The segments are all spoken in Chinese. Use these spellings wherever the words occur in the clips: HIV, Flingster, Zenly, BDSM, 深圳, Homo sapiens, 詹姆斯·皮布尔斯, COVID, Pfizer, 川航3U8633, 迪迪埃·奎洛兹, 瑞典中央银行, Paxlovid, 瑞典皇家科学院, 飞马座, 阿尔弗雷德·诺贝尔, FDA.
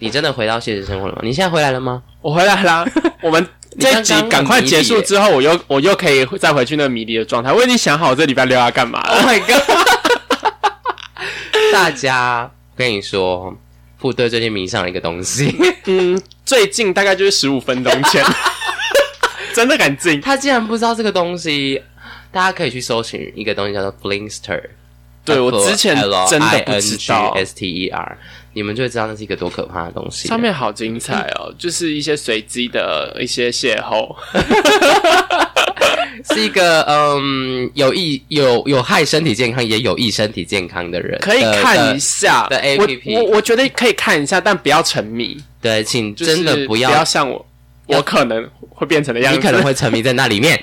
你真的回到现实生活了吗？你现在回来了吗？我回来啦。我们这集赶快结束之后，我又可以再回去那个迷离的状态。我已经想好这礼拜六要干嘛了。Oh my god！ 大家，我跟你说，副队最近迷上了一个东西。嗯，最近大概就是15分钟前，真的很近。他竟然不知道这个东西，大家可以去搜寻一个东西叫做 Flingster。对，我之前真的不知道 Flingster， 你们就会知道那是一个多可怕的东西。上面好精彩哦，就是一些随机的一些邂逅，是一个有害身体健康也有益身体健康的人，可以看一下的 APP。我觉得可以看一下，但不要沉迷。对，请真的不要、就是、不要像我可能会变成的样子，你可能会沉迷在那里面。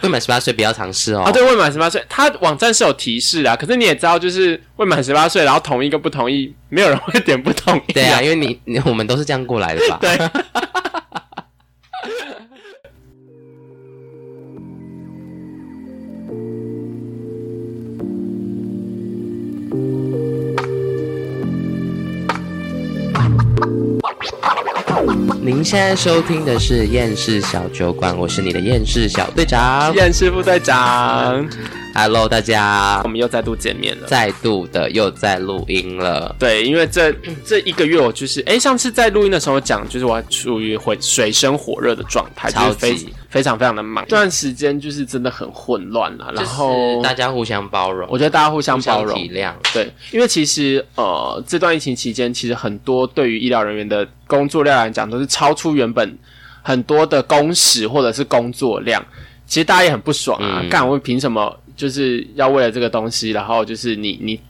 未满18岁不要尝试哦。啊，对，未满18岁，他网站是有提示的啊，可是你也知道，就是未满18岁，然后同意跟不同意，没有人会点不同意。对啊，因为我们都是这样过来的吧？对。您现在收听的是厌世小酒馆，我是你的厌世小队长，厌世副队长。Hello， 大家，我们又再度见面了，再度的又在录音了。对，因为这一个月我就是，上次在录音的时候讲，就是我处于水深火热的状态，超级、就是、非常的忙，这段时间就是真的很混乱啦。然后、就是、大家互相包容，我觉得大家互相包容、互相体谅。对，因为其实这段疫情期间，其实很多对于医疗人员的工作量来讲，都是超出原本很多的工时或者是工作量，其实大家也很不爽啊！我凭什么就是要为了这个东西，然后就是你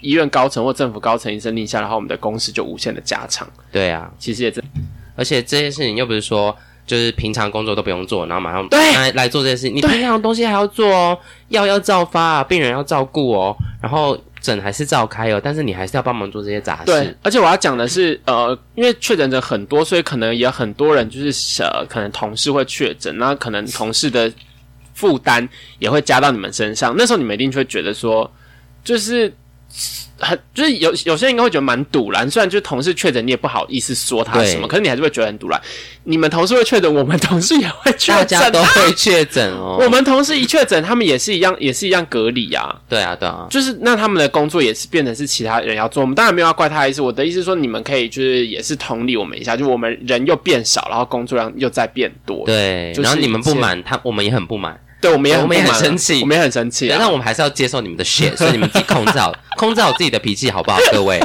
医院高层或政府高层一声令下，然后我们的工时就无限的加长？对啊，其实也真，而且这件事情又不是说就是平常工作都不用做，然后马上来做这件事情，你平常的东西还要做哦，药要照发啊，病人要照顾哦，然后诊还是照开哦，但是你还是要帮忙做这些杂事。对，而且我要讲的是，因为确诊者很多，所以可能也很多人就是可能同事会确诊，那可能同事的负担也会加到你们身上。那时候你们一定就会觉得说，就是有些人应该会觉得蛮堵然，虽然就是同事确诊你也不好意思说他什么，可是你还是会觉得很堵然。你们同事会确诊，我们同事也会确诊，大家都会确诊哦。我们同事一确诊，他们也是一样隔离啊。对啊，对啊，就是那他们的工作也是变成是其他人要做。我们当然没有要怪他的意思，我的意思是说你们可以就是也是同理我们一下，就我们人又变少，然后工作量又再变多。对，就是、然后你们不满，我们也很不满。对，我们也很生气，我们也很生气、啊。但我们还是要接受你们的 shit， 所以你们自己控制好自己的脾气，好不好，各位？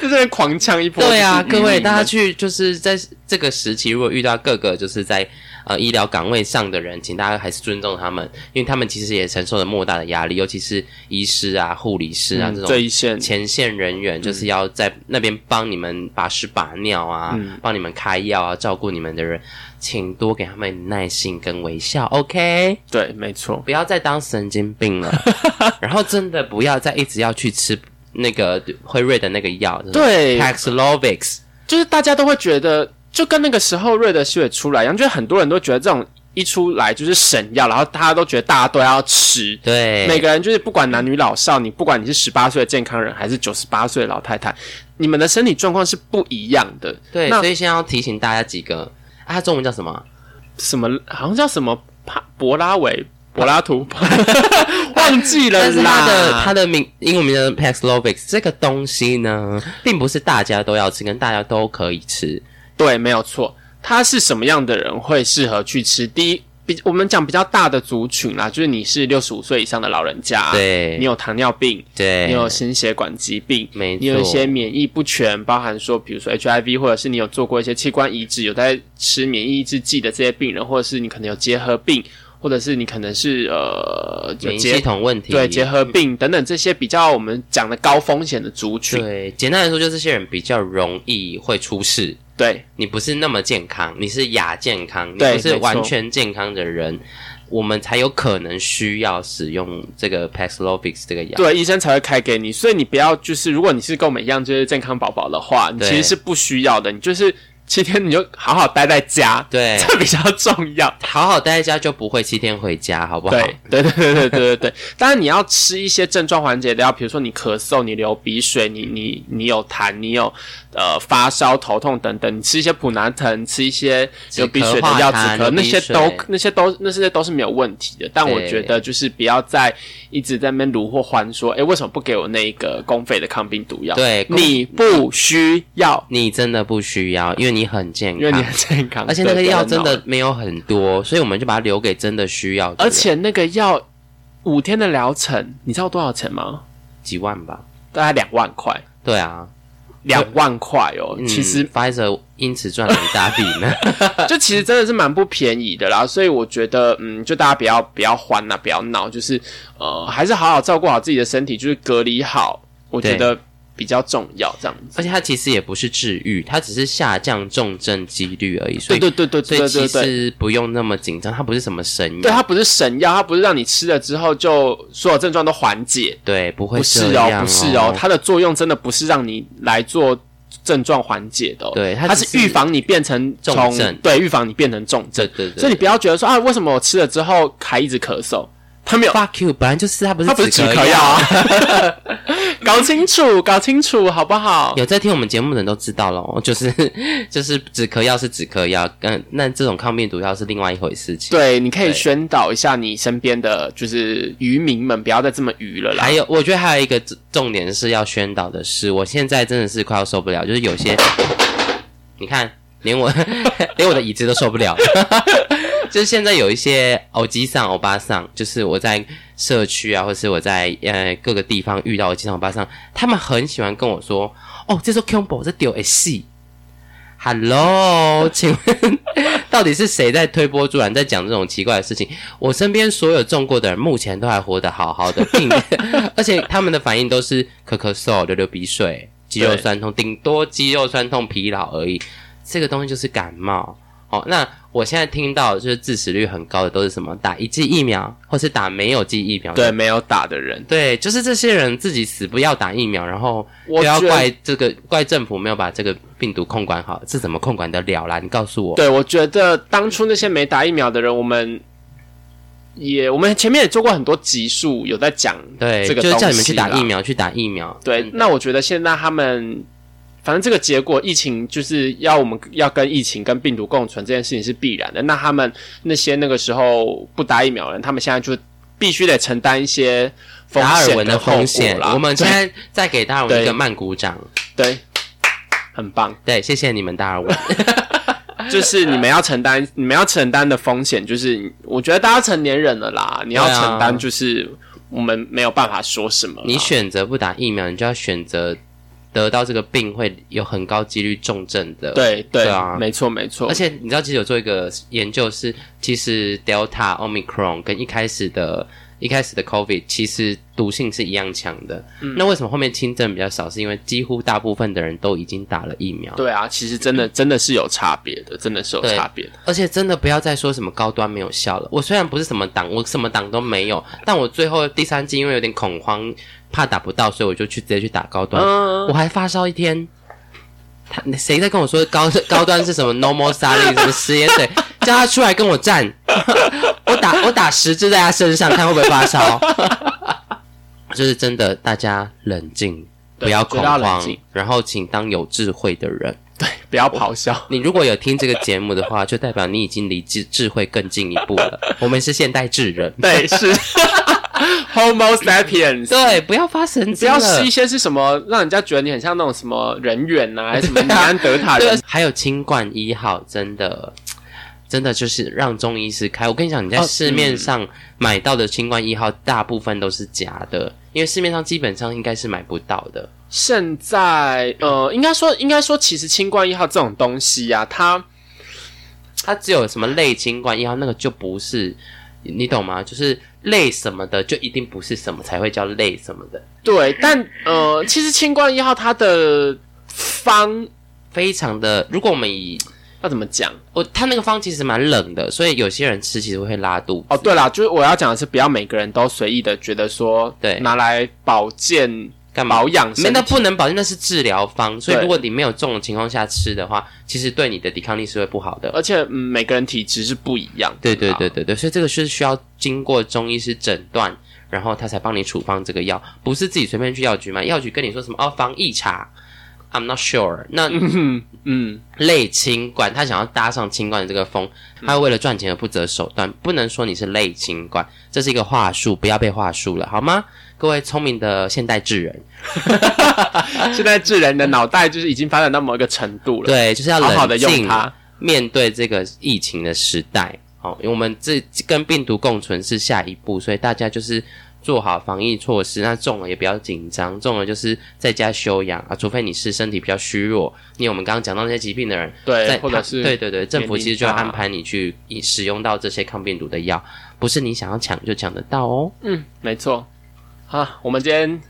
就在那狂呛一波。对啊，各位，大家去就是在这个时期，如果遇到各个就是在医疗岗位上的人，请大家还是尊重他们，因为他们其实也承受了莫大的压力，尤其是医师啊、护理师啊、这种前线人员，就是要在那边帮你们把屎把尿啊，帮你们开药啊，照顾你们的人。请多给他们耐心跟微笑 ，OK？ 对，没错，不要再当神经病了。然后真的不要再一直要去吃那个辉瑞的那个药，对 ，Paxlovid， 就是大家都会觉得，就跟那个时候瑞德西韦出来一样，就是很多人都觉得这种一出来就是神药，然后大家都觉得大家都要吃。对，每个人就是不管男女老少，你不管你是18岁的健康人还是98岁的老太太，你们的身体状况是不一样的。对，所以先要提醒大家几个。啊，它中文叫什么？什么好像叫什么柏拉维柏拉图，忘记了啦。但是它的英文名叫 Paxlovid， 这个东西呢，并不是大家都要吃，跟大家都可以吃。对，没有错。它是什么样的人会适合去吃？第一，我们讲比较大的族群啦，就是你是65岁以上的老人家，对，你有糖尿病，对，你有心血管疾病，没错，你有一些免疫不全，包含说比如说 HIV， 或者是你有做过一些器官移植，有在吃免疫抑制剂的这些病人，或者是你可能有结核病，或者是你可能是有免疫系统问题，对，结核病等等，这些比较我们讲的高风险的族群。对，简单来说就是这些人比较容易会出事。对，你不是那么健康，你是亚健康，你不是完全健康的人，我们才有可能需要使用这个 Paxlovid 这个药。对，医生才会开给你，所以你不要就是，如果你是跟我们一样就是健康宝宝的话，你其实是不需要的，你就是7天你就好好待在家，对，这比较重要。好好待在家就不会7天回家，好不好？对对对对对对对。当然你要吃一些症状缓解的药，比如说你咳嗽、你流鼻水、你有痰、你有发烧、头痛等等，你吃一些普拿疼，吃一些流鼻水的药止咳，那些都是没有问题的。但我觉得就是不要再一直在那边炉火欢说，诶，为什么不给我那个公费的抗病毒药？对，你不需要，你真的不需要，因为你很健康，因为你很健康，而且那个药真的没有很多，所以我们就把它留给真的需要的。而且那个药5天的疗程，你知道多少钱吗？几万吧，大概2万块。对啊，2万块哦，其实Pfizer 因此赚了一大笔呢。就其实真的是蛮不便宜的啦，所以我觉得，就大家不要欢啊，不要闹，就是还是好好照顾好自己的身体，就是隔离好，我觉得比较重要这样子。而且它其实也不是治愈，它只是下降重症几率而已，所以对，所以其实不用那么紧张，它不是什么神药。对，它不是神药，它不是让你吃了之后就所有症状都缓解。对，不会这样，不是哦，它的作用真的不是让你来做症状缓解的，对，它是预防你变成重症，对，预防你变成重症。对，所以你不要觉得说啊，为什么我吃了之后还一直咳嗽？他没有 fuck you， 本来就是他不是止咳药啊，搞清楚好不好？有在听我们节目的人都知道咯，就是止咳药是止咳药，那这种抗病毒药是另外一回事情。对，你可以宣导一下你身边的就是渔民们，不要再这么渔了啦。还有，我觉得还有一个重点是要宣导的是，我现在真的是快要受不了，就是有些，你看，连我的椅子都受不了。就是现在有一些欧吉桑、欧巴桑，就是我在社区啊，或是我在各个地方遇到欧吉桑、欧巴桑，他们很喜欢跟我说：“哦，这是 combo， 这丢诶戏。”Hello， 请问到底是谁在推波助澜，在讲这种奇怪的事情？我身边所有中过的人，目前都还活得好好的，而且他们的反应都是咳嗽、流鼻水、肌肉酸痛，顶多肌肉酸痛、疲劳而已。这个东西就是感冒。好，那我现在听到就是致死率很高的都是什么打一剂疫苗，或是打没有剂疫苗的，对，没有打的人，对，就是这些人自己死不要打疫苗，然后不要怪政府没有把这个病毒控管好，这怎么控管得了啦？你告诉我。对，我觉得当初那些没打疫苗的人，我们前面也做过很多集数有在讲这个东西，对，就是叫你们去打疫苗。对，那我觉得现在他们。反正这个结果，疫情就是要我们要跟疫情跟病毒共存，这件事情是必然的。那他们那些那个时候不打疫苗的人，他们现在就必须得承担一些风险，达尔文的风险。我们现在再给达尔文一个慢鼓掌，对，很棒，对，谢谢你们达尔文。就是你们要承担的风险，就是我觉得大家成年人了啦，你要承担，就是我们没有办法说什么。你选择不打疫苗，你就要选择。得到这个病会有很高几率重症的，对啊，没错。而且你知道，其实有做一个研究是，其实 Delta、Omicron 跟一开始的 COVID 其实毒性是一样强的。那为什么后面轻症比较少？是因为几乎大部分的人都已经打了疫苗。对啊，其实真的是有差别的，真的是有差别的。而且真的不要再说什么高端没有效了。我虽然不是什么党，我什么党都没有，但我最后第三剂因为有点恐慌。怕打不到，所以我就直接去打高端。我还发烧一天，谁在跟我说高端是什么 normal saline 什么食盐水？叫他出来跟我战，我打10支在他身上，看会不会发烧。就是真的，大家冷静，不要恐慌，然后请当有智慧的人。对，不要咆哮。你如果有听这个节目的话，就代表你已经离智慧更进一步了。我们是现代智人，对，是。Homo sapiens， 对，不要发神经了，不要吃一些是什么让人家觉得你很像那种什么人猿啊，还是什么尼安德塔人。还有清冠1号，真的就是让中医师开。我跟你讲，你在市面上买到的清冠1号大部分都是假的，因为市面上基本上应该是买不到的。现在应该说其实清冠1号这种东西啊，它只有什么类清冠1号，那个就不是，你懂吗？就是类什么的就一定不是什么才会叫类什么的。对，但其实清冠1号它的方非常的，如果我们以要怎么讲，它那个方其实蛮冷的，所以有些人吃其实会拉肚子。哦，对啦，就是我要讲的是，不要每个人都随意的觉得说，对，拿来保健干嘛保养身体，那不能保证那是治疗方，所以如果你没有中的情况下吃的话，其实对你的抵抗力是会不好的，而且、每个人体质是不一样的，对对对对对，所以这个是需要经过中医师诊断，然后他才帮你处方这个药，不是自己随便去药局买，药局跟你说什么哦防疫茶 I'm not sure， 那类清冠，他想要搭上清冠的这个风，他为了赚钱而不择手段，不能说你是类清冠，这是一个话术，不要被话术了好吗，各位聪明的现代智人。现代智人的脑袋就是已经发展到某一个程度了，对，就是要冷静好好的用它，面对这个疫情的时代，因为我们这跟病毒共存是下一步，所以大家就是做好防疫措施，那中了也不要紧张，中了就是在家休养啊，除非你是身体比较虚弱，因为我们刚刚讲到那些疾病的人，对，或者是对对对，政府其实就要安排你去使用到这些抗病毒的药，不是你想要抢就抢得到哦。嗯，没错。好，我们今天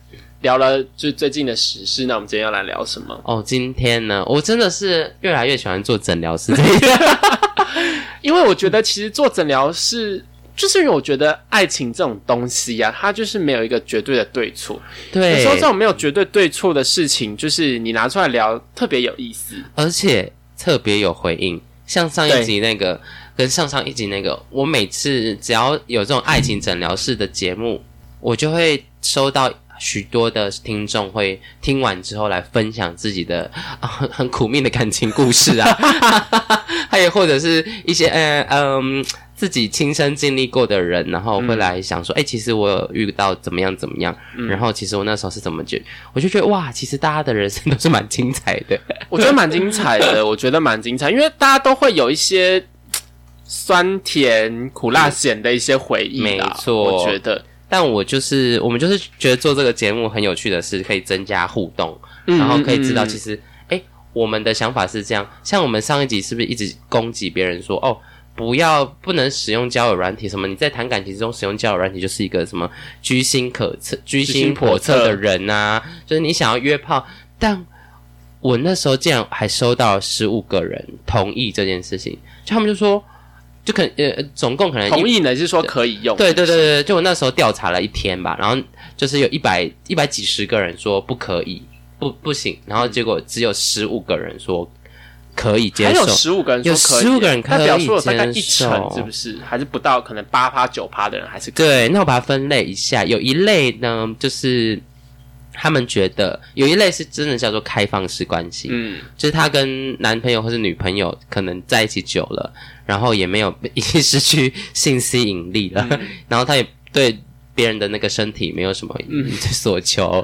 聊了就最近的时事，那我们今天要来聊什么？哦，今天呢，我真的是越来越喜欢做诊疗师这一个。因为我觉得其实做诊疗是就是因为我觉得爱情这种东西啊，它就是没有一个绝对的对错，对，有时候这种没有绝对对错的事情就是你拿出来聊特别有意思，而且特别有回应，像上一集那个跟上上一集那个，我每次只要有这种爱情诊疗室的节目，我就会收到许多的听众会听完之后来分享自己的、很苦命的感情故事啊，还有或者是一些自己亲身经历过的人，然后会来想说，其实我有遇到怎么样怎么样，然后其实我那时候是怎么觉得，我就觉得哇，其实大家的人生都是蛮精彩的，我觉得蛮精彩的，我觉得蛮精彩，因为大家都会有一些酸甜苦辣咸的一些回忆啦，没错，我觉得。但我们就是觉得做这个节目很有趣的是可以增加互动，然后可以知道其实我们的想法是这样，像我们上一集是不是一直攻击别人说不能使用交友软体什么，你在谈感情中使用交友软体就是一个什么居心叵测的人啊，就是你想要约炮，但我那时候竟然还收到15个人同意这件事情，就他们就说就可能总共可能同意呢，是说可以用。对对对对，就我那时候调查了一天吧，然后就是有一百几十个人说不可以，不行，然后结果只有15个人说可以接受，还有15个人说可以，有15个人可以接受，那表示有大概一成是不是？还是不到，可能 8% 9% 的人还是可以。对，那我把它分类一下，有一类呢就是。他们觉得有一类是真的叫做开放式关系，就是他跟男朋友或是女朋友可能在一起久了，然后也没有已经失去性吸引力了，然后他也对别人的那个身体没有什么所求，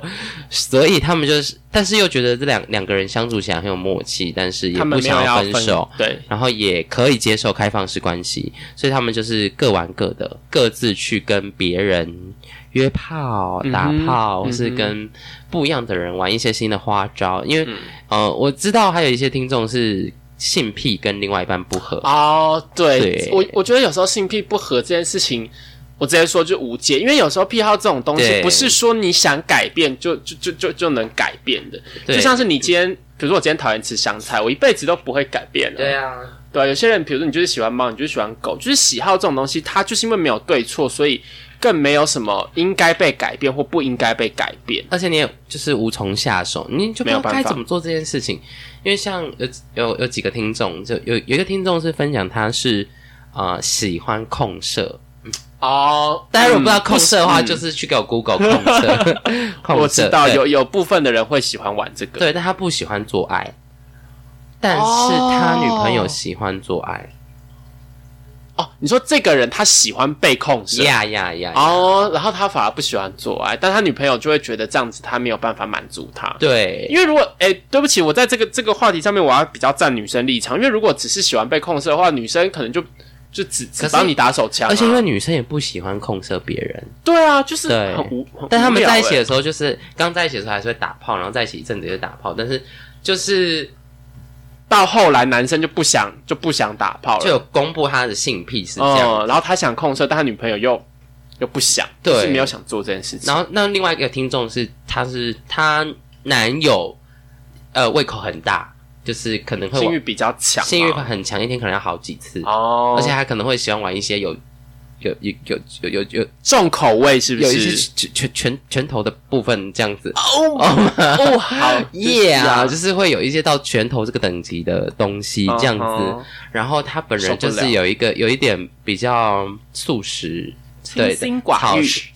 所以他们就是，但是又觉得这两个人相处起来很有默契，但是也不想要分手，对，然后也可以接受开放式关系，所以他们就是各玩各的，各自去跟别人。约炮、打炮，或是跟不一样的人玩一些新的花招，因为我知道还有一些听众是性癖跟另外一半不合哦，对，我觉得有时候性癖不合这件事情，我直接说就无解，因为有时候癖好这种东西不是说你想改变就能改变的，就像是你今天，比如说我今天讨厌吃香菜，我一辈子都不会改变了，对啊，对啊，有些人比如说你就是喜欢猫，你就是喜欢狗，就是喜好这种东西，它就是因为没有对错，所以。更没有什么应该被改变或不应该被改变，而且你也就是无从下手，你就不知道该怎么做这件事情。因为像有几个听众，就有一个听众是分享他是喜欢控射哦，大家如果不知道控射的话，就是去给我 Google 控射。控射我知道有部分的人会喜欢玩这个，对，但他不喜欢做爱，但是他女朋友喜欢做爱。哦，你说这个人他喜欢被控制，呀呀呀！哦，然后他反而不喜欢做爱，但他女朋友就会觉得这样子他没有办法满足他。对，因为如果对不起，我在这个话题上面我要比较站女生立场，因为如果只是喜欢被控制的话，女生可能就只帮你打手枪，而且因为女生也不喜欢控射别人，对啊，就是很无。但他们在一起的时候，就是刚在一起的时候还是会打炮，然后在一起一阵子就打炮，但是就是。到后来，男生就不想打炮了，就有公布他的性癖是这样、然后他想控射，但他女朋友又不想，对，是没有想做这件事情。然后那另外一个听众是，他男友胃口很大，就是可能会性欲比较强，性欲很强，一天可能要好几次哦，而且他可能会喜欢玩一些有。有重口味是不是？有一只拳头的部分这样子哦，好耶啊！就是会有一些到拳头这个等级的东西这样子。然后他本人就是有一点比较素食，对，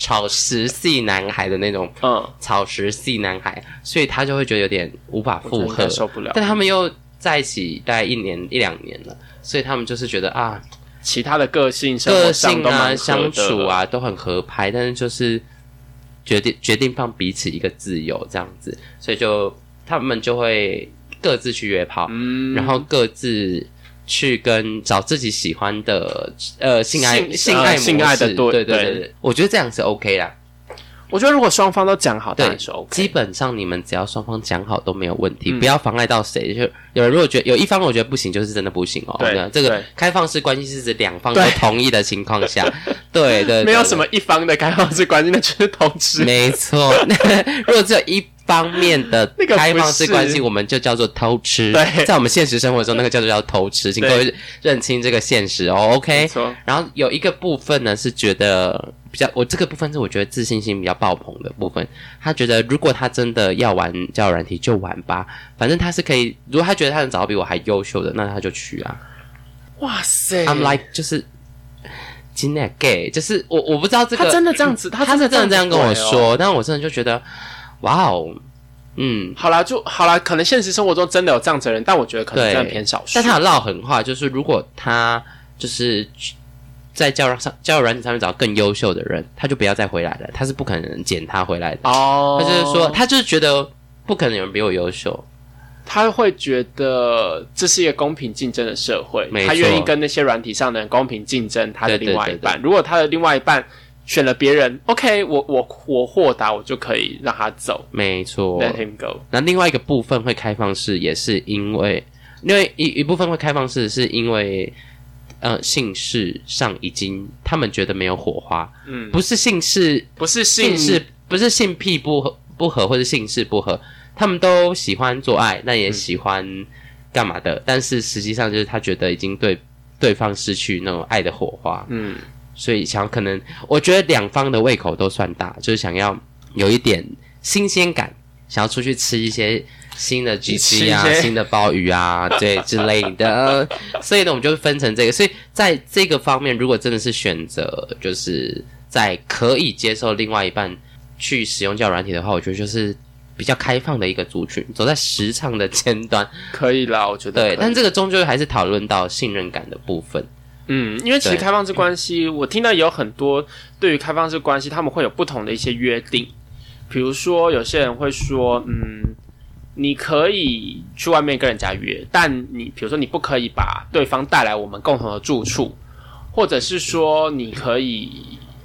草食系男孩的那种，草食系男孩，所以他就会觉得有点无法负荷，受不了。但他们又在一起大概1年1-2年了，所以他们就是觉得啊。其他的个性生活上都蛮合的，相处啊都很合拍，但是就是决定放彼此一个自由这样子，所以就他们就会各自去约炮，然后各自去跟找自己喜欢的性爱模式，对，我觉得这样是 OK 啦。我觉得如果双方都讲好，当然是 OK。基本上你们只要双方讲好都没有问题，不要妨碍到谁。就有人如果觉得有一方我觉得不行，就是真的不行哦。对，这个开放式关系是指两方都同意的情况下，对，没有什么一方的开放式关系，那就是同志。没错，如果只有一方面的开放式关系，我们就叫做偷吃。对，在我们现实生活中，那个叫做偷吃，请各位认清这个现实哦。OK， 然后有一个部分呢是觉得。我这个部分是我觉得自信心比较爆棚的部分，他觉得如果他真的要玩交友软体就玩吧，反正他是可以，如果他觉得他能找到比我还优秀的，那他就去啊。哇塞 ！I'm like 就是真的 gay， 就是我不知道这个他真的这样子，他真的这样跟我说，但我真的就觉得哇哦，好啦，可能现实生活中真的有这样子的人，但我觉得可能真的偏少数。但他有唠狠话，就是如果他就是。在交友软件上面找更优秀的人，他就不要再回来了，他是不可能捡他回来的。他就是说，他就是觉得不可能有人比我优秀，他会觉得这是一个公平竞争的社会，他愿意跟那些软体上的人公平竞争他的另外一半。对，如果他的另外一半选了别人 ，OK， 我豁达，我就可以让他走。没错 ，Let him go。那另外一个部分会开放式，也是因为一部分会开放式，是因为。性事上已经他们觉得没有火花，不是性癖不合或者性事不合，他们都喜欢做爱，那也喜欢干嘛的，但是实际上就是他觉得已经对对方失去那种爱的火花，所以想可能我觉得两方的胃口都算大，就是想要有一点新鲜感，想要出去吃一些。新的 GC 啊，新的鲍鱼啊，对之类的，所以呢，我们就分成这个。所以在这个方面，如果真的是选择，就是在可以接受另外一半去使用交友软体的话，我觉得就是比较开放的一个族群，走在时尚的尖端，可以啦，我觉得。对，但这个终究还是讨论到信任感的部分。因为其实开放式关系，我听到也有很多对于开放式关系，他们会有不同的一些约定，比如说有些人会说，你可以去外面跟人家约，但你比如说你不可以把对方带来我们共同的住处，或者是说你可以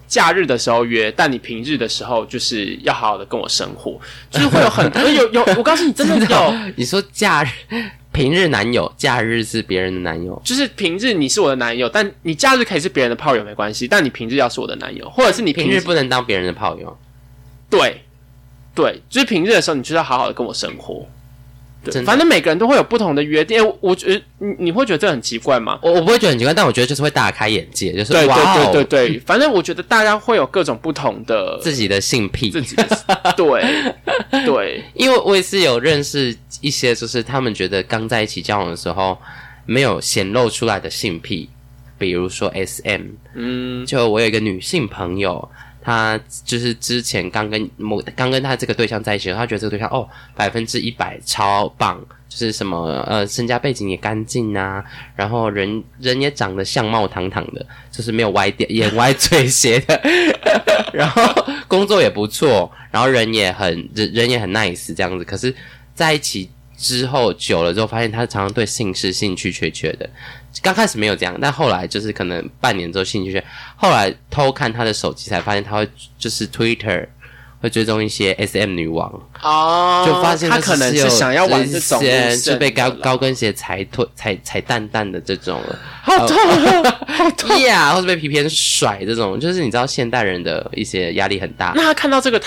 假日的时候约，但你平日的时候就是要好好的跟我生活，就是会有很多有，我告诉你真的有，你说假日平日男友，假日是别人的男友，就是平日你是我的男友，但你假日可以是别人的炮友没关系，但你平日要是我的男友，或者是你平日不能当别人的炮友，对。对，就是平日的时候，你就是要好好的跟我生活。对，反正每个人都会有不同的约定。我觉得你会觉得这很奇怪吗？我不会觉得很奇怪，但我觉得就是会大开眼界，就是对对对对对。反正我觉得大家会有各种不同的自己的性癖，自己的对对。因为我也是有认识一些，就是他们觉得刚在一起交往的时候没有显露出来的性癖，比如说 SM。就我有一个女性朋友。他就是之前刚跟他这个对象在一起，他觉得这个对象哦100%超棒，就是什么身家背景也干净啊，然后人也长得相貌堂堂的，就是没有歪点眼歪嘴斜的，然后工作也不错，然后人也很 nice 这样子。可是在一起之后久了之后，发现他常常对性事兴趣缺缺的。刚开始没有这样，但后来就是可能半年之后兴趣缺，后来偷看他的手机才发现他会就是 Twitter 会追踪一些 SM 女王就发现他可能是想要玩这种就被高跟鞋踩淡淡的这种了，好痛好痛呀，或是被皮鞭甩这种，就是你知道现代人的一些压力很大。那他看到这个，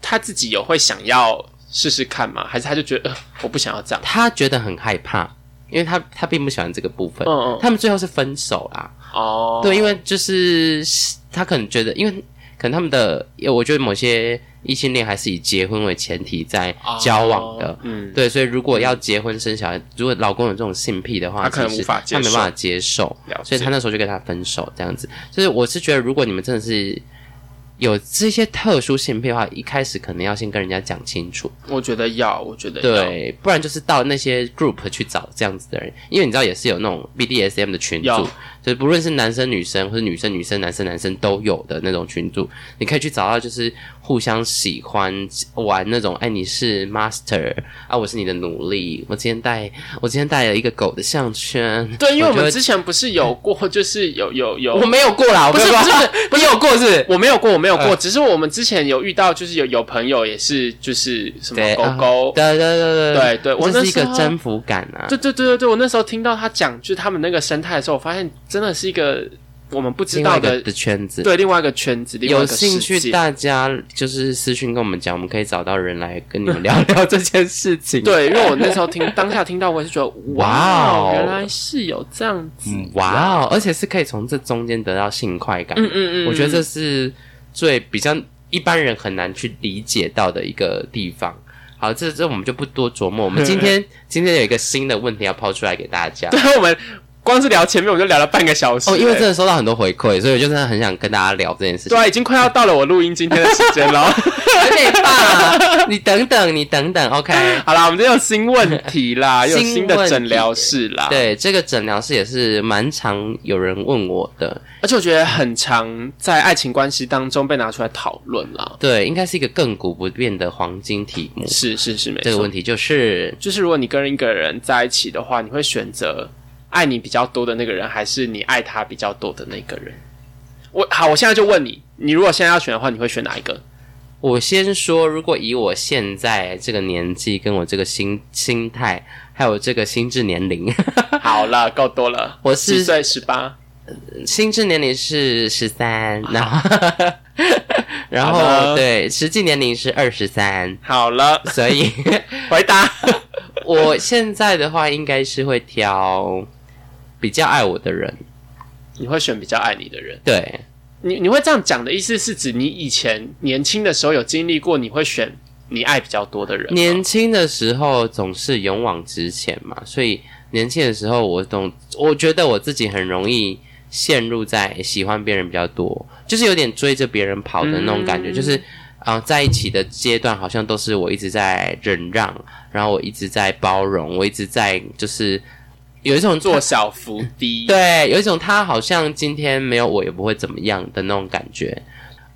他自己有会想要试试看吗？还是他就觉得我不想要这样？他觉得很害怕，因为他并不喜欢这个部分。嗯嗯，他们最后是分手啦。哦，对，因为就是他可能觉得，因为可能他们的，我觉得某些异性恋还是以结婚为前提在交往的。哦，嗯，对，所以如果要结婚生小孩，如果老公有这种性癖的话，他可能无法接受，他没办法接受，所以他那时候就跟他分手这样子。就是我是觉得，如果你们真的是有这些特殊性癖的话，一开始可能要先跟人家讲清楚。我觉得要，对，不然就是到那些 group 去找这样子的人，因为你知道也是有那种 BDSM 的群组，就是不论是男生女生或是女生女生男生男生都有的那种群组，你可以去找到就是互相喜欢玩那种，哎，你是 master 啊，我是你的奴隶，我今天戴了一个狗的项圈。对，因为我们之前不是有过，就是有，我没有过啦，不是有过是？我没有过，只是我们之前有遇到，就是有朋友也是，就是什么狗狗，对，我那是一个征服感啊，对，我那时候听到他讲就是他们那个生态的时候，我发现真的是一个我们不知道的圈子，对，另外一个圈子，另外一个世界。有兴趣大家就是私讯跟我们讲，我们可以找到人来跟你们聊聊这件事情。对，因为我那时候当下听到，我也是觉得哇，原来是有这样子，哇，而且是可以从这中间得到性快感。嗯，我觉得这是最比较一般人很难去理解到的一个地方。好，这我们就不多琢磨。我们今天有一个新的问题要抛出来给大家。对，我们光是聊前面我们就聊了半个小时。哦，因为真的收到很多回馈，所以我就真的很想跟大家聊这件事情。对啊，已经快要到了我录音今天的时间了。有点棒，你等等 OK。 好啦，我们就有新问题啦，有新的诊疗室啦。对，这个诊疗室也是蛮常有人问我的，而且我觉得很常在爱情关系当中被拿出来讨论啦。对，应该是一个亘古不变的黄金题目。是，没错。这个问题就是如果你跟一个人在一起的话，你会选择爱你比较多的那个人，还是你爱他比较多的那个人？我现在就问你，你如果现在要选的话，你会选哪一个？我先说，如果以我现在这个年纪，跟我这个心态，还有这个心智年龄，好了，够多了。我是10岁18，心智年龄是13，然后对，实际年龄是23。好了，所以回答，我现在的话应该是会挑比较爱我的人。你会选比较爱你的人？对，你会这样讲的意思是指你以前年轻的时候有经历过，你会选你爱比较多的人。年轻的时候总是勇往直前嘛，所以年轻的时候我觉得我自己很容易陷入在喜欢别人比较多，就是有点追着别人跑的那种感觉。就是在一起的阶段好像都是我一直在忍让，然后我一直在包容，我一直在就是有一种做小伏低，对，有一种他好像今天没有我也不会怎么样的那种感觉。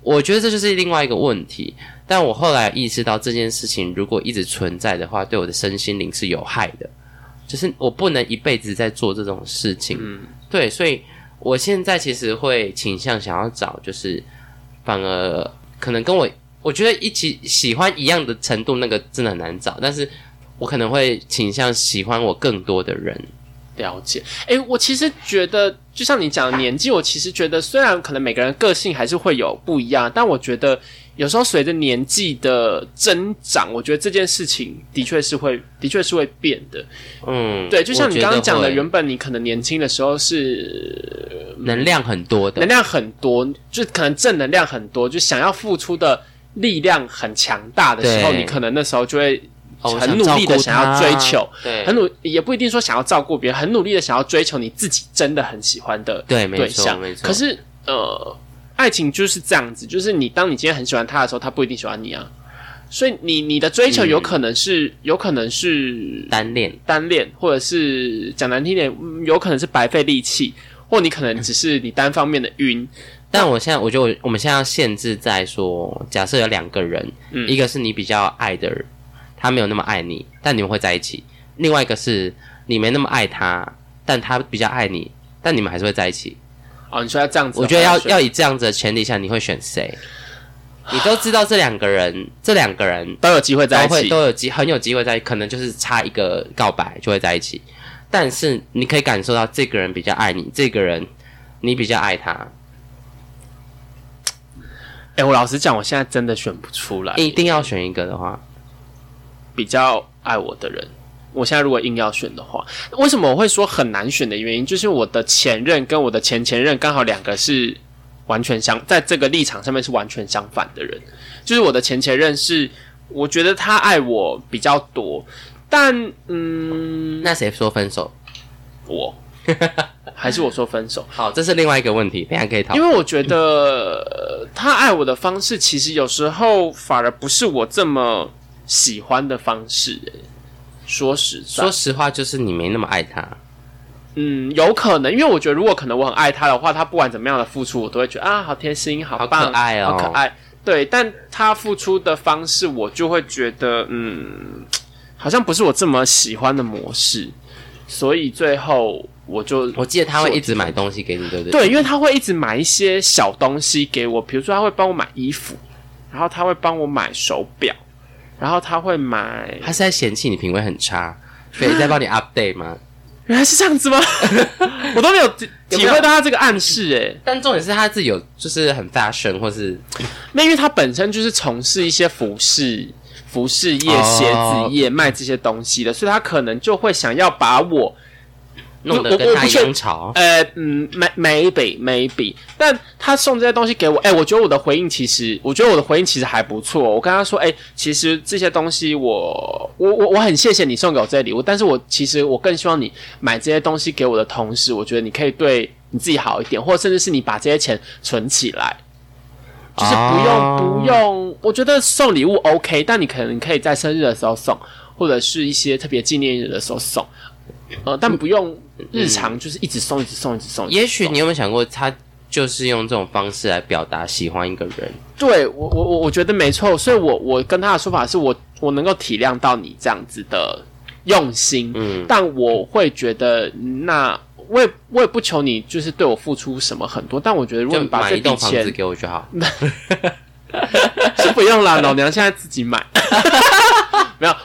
我觉得这就是另外一个问题，但我后来意识到这件事情如果一直存在的话，对我的身心灵是有害的，就是我不能一辈子在做这种事情。对，所以我现在其实会倾向想要找就是反而可能跟我觉得一起喜欢一样的程度那个真的很难找，但是我可能会倾向喜欢我更多的人。了解。我其实觉得就像你讲的年纪，我其实觉得虽然可能每个人个性还是会有不一样，但我觉得有时候随着年纪的增长，我觉得这件事情的确是会变的。对，就像你刚刚讲的，原本你可能年轻的时候是能量很多，就可能正能量很多，就想要付出的力量很强大的时候，你可能那时候就会很努力的想要追求，对，也不一定说想要照顾别人，很努力的想要追求你自己真的很喜欢的对象。对，没错。可是爱情就是这样子，就是当你今天很喜欢他的时候，他不一定喜欢你啊。所以你的追求有可能是单恋，或者是讲难听点，有可能是白费力气，或你可能只是你单方面的晕。但我觉得我们现在要限制在说，假设有两个人，一个是你比较爱的人，他没有那么爱你，但你们会在一起；另外一个是你没那么爱他，但他比较爱你，但你们还是会在一起。哦，你说要这样子，我觉得要以这样子的前提下，你会选谁？你都知道这两个人都有机会在一起，很有机会在一起，可能就是差一个告白就会在一起。但是你可以感受到这个人比较爱你，这个人你比较爱他。我老实讲，我现在真的选不出来。一定要选一个的话，比较爱我的人，我现在如果硬要选的话，为什么我会说很难选的原因，就是我的前任跟我的前前任刚好两个是完全在这个立场上面是完全相反的人。就是我的前前任是，我觉得他爱我比较多，但那谁说分手？我还是我说分手？好，这是另外一个问题，等一下可以讨论。因为我觉得他爱我的方式，其实有时候反而不是我这么喜欢的方式。说实话，就是你没那么爱他。有可能，因为我觉得如果可能我很爱他的话，他不管怎么样的付出，我都会觉得啊，好贴心，好棒，好可爱哦，好可爱。对，但他付出的方式，我就会觉得，好像不是我这么喜欢的模式，所以最后我记得他会一直买东西给你，对不对？对，因为他会一直买一些小东西给我，比如说他会帮我买衣服，然后他会帮我买手表，然后他会买，他是在嫌弃你品味很差，所以在帮你 update 吗？原来是这样子吗？我都没有体会到他这个暗示但重点是他自己有就是很 fashion 或是，那因为他本身就是从事一些服饰业、鞋子业卖这些东西的，所以他可能就会想要把我弄得跟他拥巢。maybe， 但他送这些东西给我，我觉得我的回应其实还不错。我跟他说，其实这些东西我很谢谢你送给我这些礼物，但是其实我更希望你买这些东西给我的同时，我觉得你可以对你自己好一点，或者甚至是你把这些钱存起来，就是不用。我觉得送礼物 OK， 但你可能可以在生日的时候送，或者是一些特别纪念日的时候送。但不用日常就是一直送一直送一直送。也许你有没有想过，他就是用这种方式来表达喜欢一个人？对，我觉得没错。所以我跟他的说法是我能够体谅到你这样子的用心，但我会觉得，那我也不求你就是对我付出什么很多，但我觉得如果你把这笔钱，就买一栋房子给我就好。是不用啦，老娘现在自己买。没有，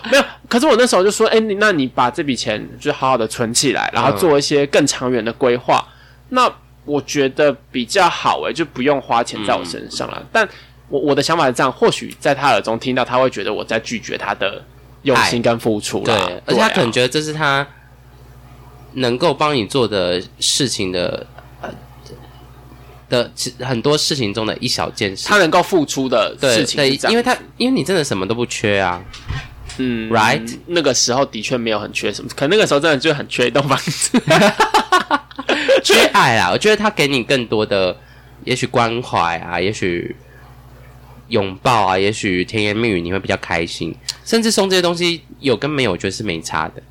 可是我那时候就说，那你把这笔钱就好好的存起来，然后做一些更长远的规划，那我觉得比较好就不用花钱在我身上啦。但我的想法是这样，或许在他耳中听到，他会觉得我在拒绝他的用心跟付出啦。对，而且他可能觉得这是他能够帮你做的事情的很多事情中的一小件事，他能够付出的事情是这样。因为你真的什么都不缺啊。right， 那个时候的确没有很缺什么，可那个时候真的就很缺一栋房子。缺爱啦，我觉得他给你更多的，也许关怀啊，也许拥抱啊，也许甜言蜜语，你会比较开心。甚至送这些东西有跟没有，我觉得是没差的。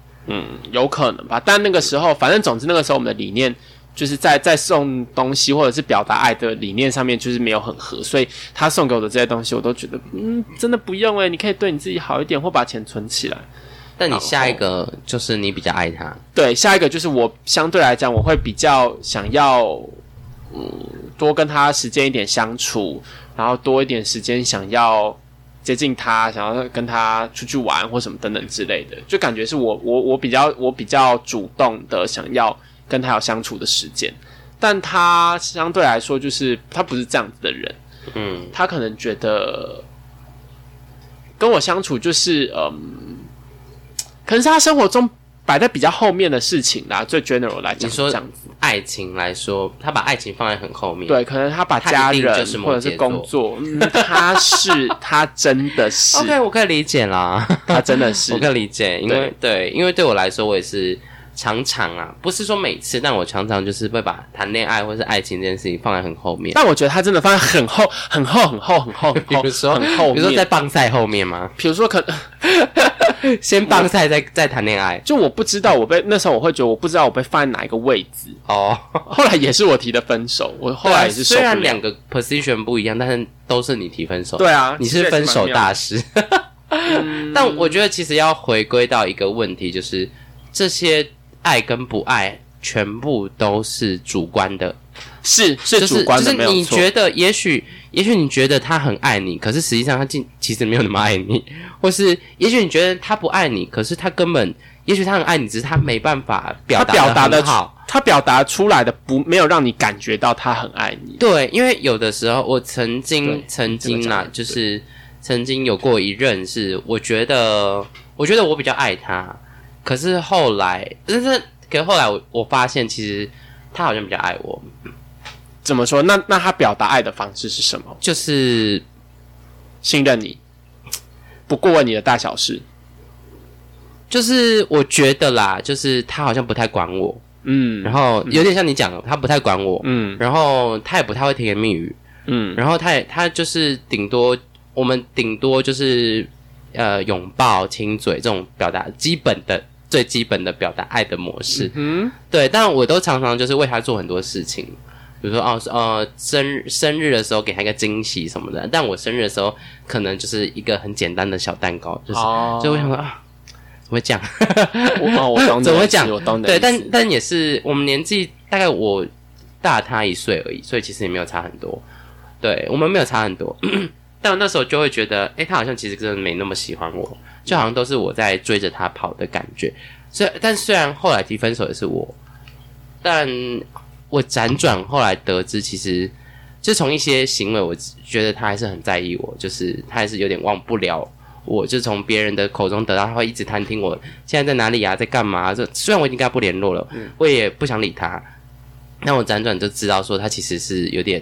有可能吧。但那个时候，反正总之那个时候我们的理念，就是在送东西或者是表达爱的理念上面就是没有很合，所以他送给我的这些东西我都觉得真的不用你可以对你自己好一点，或把钱存起来。但你下一个就是你比较爱他。对，下一个就是我相对来讲我会比较想要多跟他时间一点相处，然后多一点时间想要接近他，想要跟他出去玩或什么等等之类的，就感觉是我比较主动的想要跟他有相处的时间，但他相对来说就是他不是这样子的人，他可能觉得跟我相处就是可能是他生活中摆在比较后面的事情啦，最 general 来讲，你说这样子，爱情来说，他把爱情放在很后面，对，可能他把家人或者是工作，他真的是 ，OK， 我可以理解啦，他真的是，我可以理解，因为对我来说，我也是。常啊，不是说每次，但我常常就是会把谈恋爱或是爱情这件事情放在很后面。但我觉得他真的放在很后。比如说在棒赛后面吗？比如说可能先棒赛再谈恋爱。就我不知道那时候我会觉得我不知道我被放在哪一个位置哦。后来也是我提的分手，我后来也是受不了。虽然两个 position 不一样，但是都是你提分手。对啊，你是分手大师。但我觉得其实要回归到一个问题，就是这些。爱跟不爱全部都是主观的，是主观的，没有错。就是你觉得，也许你觉得他很爱你，可是实际上他其实没有那么爱你，或是也许你觉得他不爱你，可是他根本，也许他很爱你，只是他没办法表达得很好，他表达出来的没有让你感觉到他很爱你。对，因为有的时候我曾经啦，就是曾经有过一任是，我觉得我比较爱他。可是后来，我发现其实他好像比较爱我。怎么说？那他表达爱的方式是什么？就是信任你，不过问你的大小事。就是我觉得啦，就是他好像不太管我，嗯，然后有点像你讲的，他不太管我，嗯，然后他也不太会甜言蜜语，嗯，然后他就是我们顶多就是拥抱、亲嘴这种表达最基本的表达爱的模式，嗯，对，但我都常常就是为他做很多事情。比如说生日的时候给他一个惊喜什么的，但我生日的时候可能就是一个很简单的小蛋糕，就是就我想说啊，怎么会这样？我懂，怎么会这样？我懂的。对，但也是我们年纪大概我大他1岁而已，所以其实也没有差很多。对，我们没有差很多，但我那时候就会觉得，哎，他好像其实真的没那么喜欢我，就好像都是我在追着他跑的感觉。但虽然后来提分手也是我，但我辗转后来得知，其实就从一些行为，我觉得他还是很在意我，就是他还是有点忘不了我，就从别人的口中得到他会一直探听我现在在哪里啊，在干嘛啊，虽然我已经跟他不联络了，我也不想理他，但我辗转就知道说他其实是有点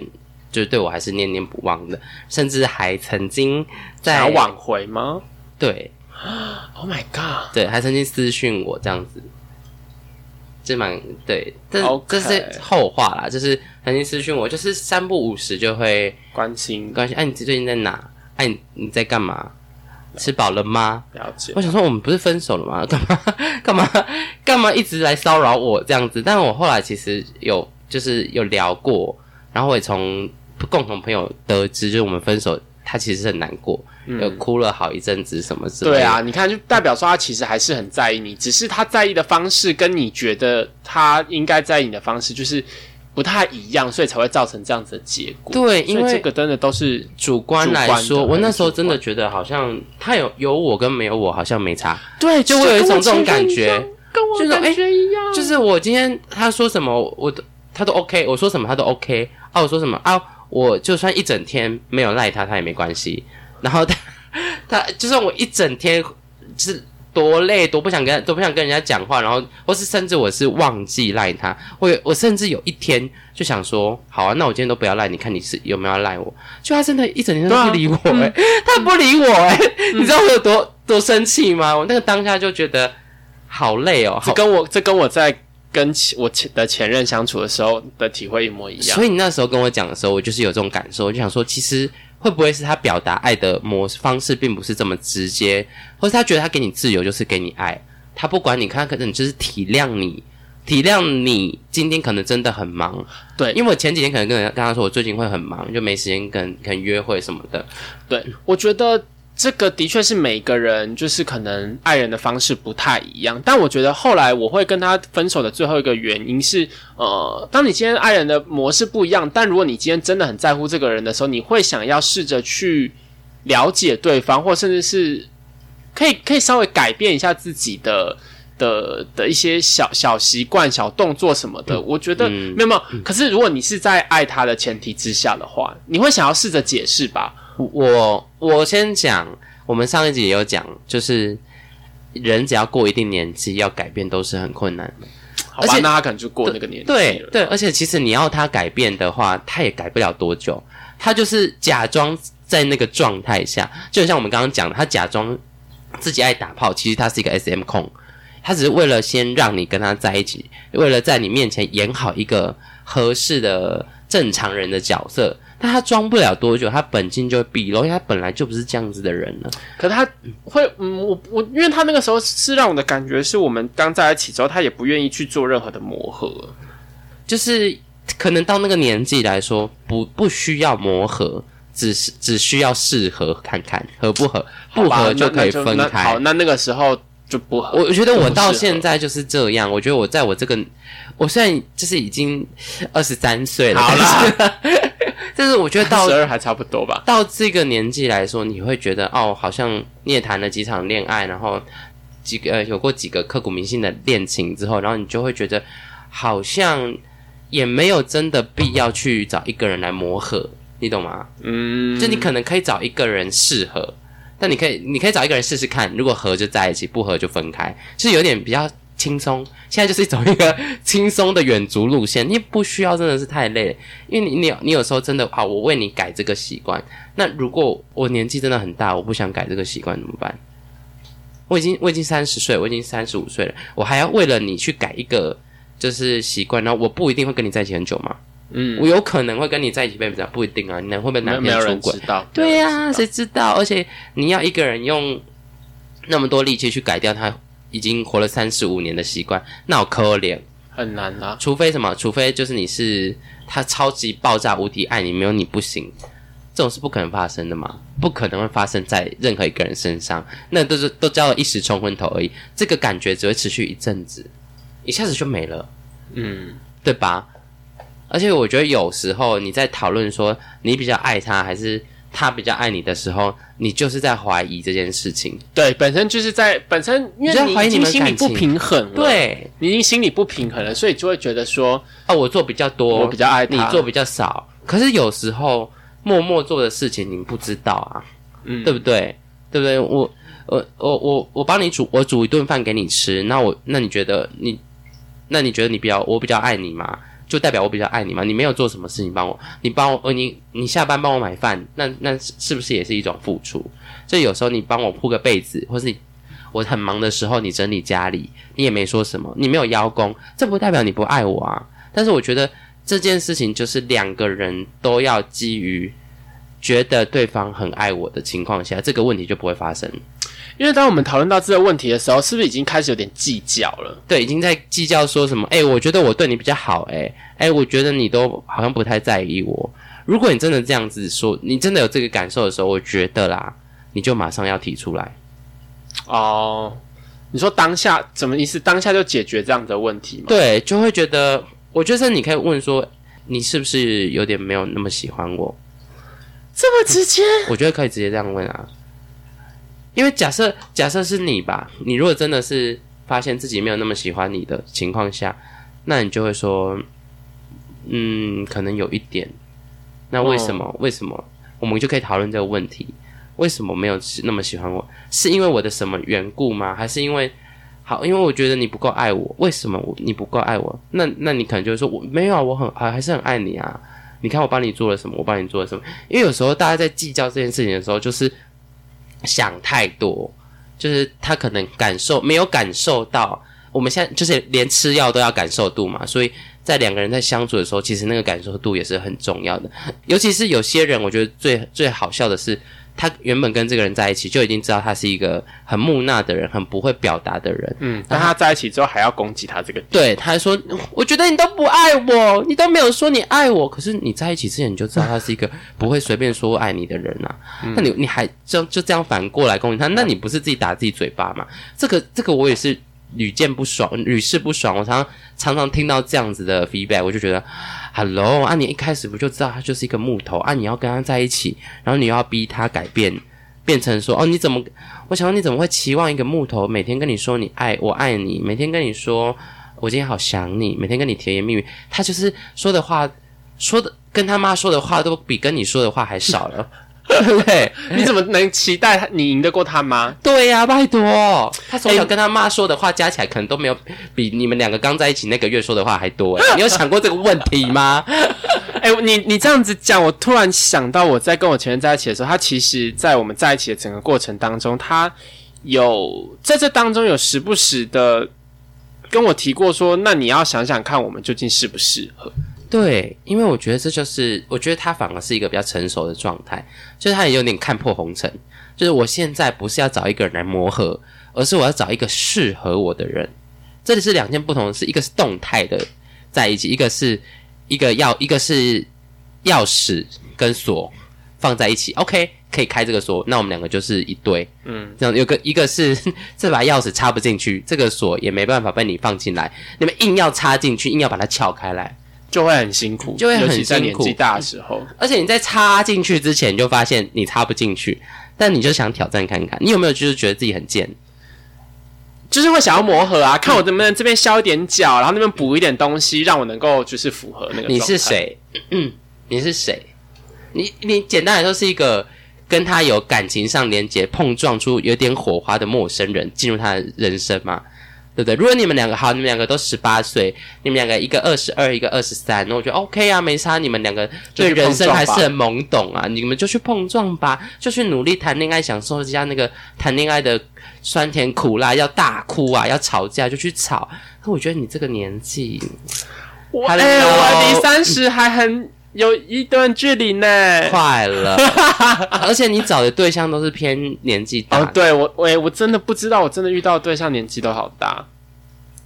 就是对我还是念念不忘的，甚至还曾经在想要挽回吗？对 ，Oh my God， 对，还曾经私讯我这样子。这蛮对，这是后话啦。就是曾经私讯我，就是3不5时就会关心。哎，你最近在哪？哎，你在干嘛？吃饱了吗？了解。我想说，我们不是分手了吗？干嘛一直来骚扰我这样子？但我后来其实有聊过，然后我也从共同朋友得知，就是我们分手，他其实很难过，有哭了好一阵子什么之类的。对啊，你看，就代表说他其实还是很在意你，只是他在意的方式跟你觉得他应该在意你的方式就是不太一样，所以才会造成这样子的结果。对，因为这个真的都是主观来说，我那时候真的觉得好像他有我跟没有我好像没差。对，就我有一种这种感觉，跟我感觉一样，就是我今天他说什么他都 OK， 我说什么他都 OK 啊，我说什么啊。我就算一整天没有赖他也没关系，然后他就算我一整天是多累多不想跟人家讲话，然后或是甚至我是忘记赖他，我甚至有一天就想说好啊，那我今天都不要赖你，看你是有没有要赖我，就他真的一整天都不理我欸，他不理我你知道我有多生气吗？我那个当下就觉得好累哦，这跟我在跟我的前任相处的时候的体会一模一样，所以你那时候跟我讲的时候，我就是有这种感受，我就想说，其实会不会是他表达爱的方式并不是这么直接，或是他觉得他给你自由就是给你爱，他不管你，他可能就是体谅你今天可能真的很忙。对，因为我前几天可能跟他说我最近会很忙，就没时间跟约会什么的。对，我觉得这个的确是每个人就是可能爱人的方式不太一样，但我觉得后来我会跟他分手的最后一个原因是当你今天爱人的模式不一样，但如果你今天真的很在乎这个人的时候，你会想要试着去了解对方，或甚至是可以稍微改变一下自己的一些小习惯、小动作什么的，我觉得没有。可是如果你是在爱他的前提之下的话，你会想要试着解释吧。我先讲，我们上一集也有讲，就是人只要过一定年纪，要改变都是很困难的。好吧，那他可能就过那个年纪了。对，而且其实你要他改变的话，他也改不了多久。他就是假装在那个状态下，就很像我们刚刚讲的，他假装自己爱打炮，其实他是一个 SM 控。他只是为了先让你跟他在一起，为了在你面前演好一个合适的正常人的角色，但他装不了多久，他本性就会毕露，因为他本来就不是这样子的人了。可是他会，因为他那个时候是让我的感觉是我们刚在一起之后，他也不愿意去做任何的磨合，就是可能到那个年纪来说，不需要磨合。只需要适合看看合不合，不合就可以分开。好，那个时候。就不合，我觉得我到现在就是这样。我觉得我在我这个，我虽然就是已经23岁了，好啦，但是我觉得到12还差不多吧。到这个年纪来说，你会觉得哦，好像你也谈了几场恋爱，然后有过几个刻骨铭心的恋情之后，然后你就会觉得好像也没有真的必要去找一个人来磨合，你懂吗？嗯，就你可能可以找一个人适合。但你可以找一个人试试看，如果合就在一起，不合就分开，是有点比较轻松。现在就是走一个轻松的远足路线，你不需要真的是太累了，因为你有时候真的好，我为你改这个习惯，那如果我年纪真的很大，我不想改这个习惯怎么办？我已经30岁，我已经35岁了，我还要为了你去改一个就是习惯，然后我不一定会跟你在一起很久吗？嗯，我有可能会跟你在一起被比较不一定啊，你会不会哪天出轨？对啊，谁知道？而且你要一个人用那么多力气去改掉他已经活了35年的习惯，那我可怜，很难啊。除非就是你是他超级爆炸无敌爱你，没有你不行，这种是不可能发生的嘛，不可能会发生在任何一个人身上，那都叫一时冲昏头而已。这个感觉只会持续一阵子，一下子就没了，嗯，对吧？而且我觉得有时候你在讨论说你比较爱他还是他比较爱你的时候，你就是在怀疑这件事情。对，本身因为你已经心理不平衡了，对，你已经心理不平衡了，所以就会觉得说啊，我做比较多，我比较爱他，你做比较少。可是有时候默默做的事情你不知道啊，嗯，对不对？对不对？我帮你煮，我煮一顿饭给你吃，那你觉得我比较爱你嘛？就代表我比较爱你嘛？你没有做什么事情帮我，你下班帮我买饭，那是不是也是一种付出？所以有时候你帮我铺个被子，或是我很忙的时候你整理家里，你也没说什么，你没有邀功，这不代表你不爱我啊。但是我觉得这件事情就是两个人都要基于觉得对方很爱我的情况下，这个问题就不会发生。因为当我们讨论到这个问题的时候，是不是已经开始有点计较了？对，已经在计较说什么我觉得我对你比较好，我觉得你都好像不太在意我。如果你真的这样子说，你真的有这个感受的时候，我觉得啦，你就马上要提出来。哦，你说当下怎么意思？当下就解决这样的问题吗？对，就会觉得，我觉得你可以问说，你是不是有点没有那么喜欢我？这么直接？我觉得可以直接这样问啊。因为假设是你吧，你如果真的是发现自己没有那么喜欢你的情况下，那你就会说可能有一点，那为什么、为什么？我们就可以讨论这个问题，为什么没有那么喜欢我？是因为我的什么缘故吗？还是因为因为我觉得你不够爱我？为什么你不够爱我？那你可能就会说，我没有啊，我还是很爱你啊，你看我帮你做了什么，我帮你做了什么。因为有时候大家在计较这件事情的时候，就是想太多，就是他可能没有感受到，我们现在就是连吃药都要感受度嘛，所以在两个人在相处的时候，其实那个感受度也是很重要的。尤其是有些人，我觉得最好笑的是，他原本跟这个人在一起就已经知道他是一个很木讷的人，很不会表达的人，但他在一起之后还要攻击他这个点。对，他说我觉得你都不爱我，你都没有说你爱我。可是你在一起之前你就知道他是一个不会随便说我爱你的人啊，那你还就这样反过来攻击他，那你不是自己打自己嘴巴吗？这个我也是屡试不爽。我常常听到这样子的 feedback， 我就觉得 ，Hello 啊，你一开始不就知道他就是一个木头啊？你要跟他在一起，然后你又要逼他改变，变成说哦，我想说你怎么会期望一个木头每天跟你说我爱你，每天跟你说我今天好想你，每天跟你甜言蜜语，他就是说的跟他妈说的话都比跟你说的话还少了。对，你怎么能期待你赢得过他吗？对呀、拜托，他从小跟他妈说的话加起来，可能都没有比你们两个刚在一起那个月说的话还多。你有想过这个问题吗？你这样子讲，我突然想到，我在跟我前任在一起的时候，他其实在我们在一起的整个过程当中，他有在这当中有时不时的跟我提过说，那你要想想看，我们究竟适不适合。对，因为我觉得我觉得他反而是一个比较成熟的状态，就是他也有点看破红尘，就是我现在不是要找一个人来磨合，而是我要找一个适合我的人。这里是两件不同的事，一个是动态的在一起，一个是钥匙跟锁放在一起 ，OK， 可以开这个锁，那我们两个就是一对，这样一个是这把钥匙插不进去，这个锁也没办法被你放进来，你们硬要插进去，硬要把它撬开来。就会很辛苦，尤其在年纪大的时候。而且你在插进去之前，你就发现你插不进去，但你就想挑战看看，你有没有就是觉得自己很贱，就是会想要磨合啊，看我能不能这边削一点角，然后那边补一点东西，让我能够就是符合那个状态。你是谁？你简单来说是一个跟他有感情上连结碰撞出有点火花的陌生人进入他的人生嘛，对不对？如果你们两个好，你们两个都18岁，你们两个一个22，一个23，那我觉得 OK 啊，没差，你们两个对人生还是很懵懂啊，你们就去碰撞吧，就去努力谈恋爱，享受一下那个谈恋爱的酸甜苦辣，要大哭啊，要吵架就去吵。那我觉得你这个年纪，我离30还很有一段距离呢，快了。而且你找的对象都是偏年纪大的。哦，对，我真的不知道，我真的遇到的对象年纪都好大，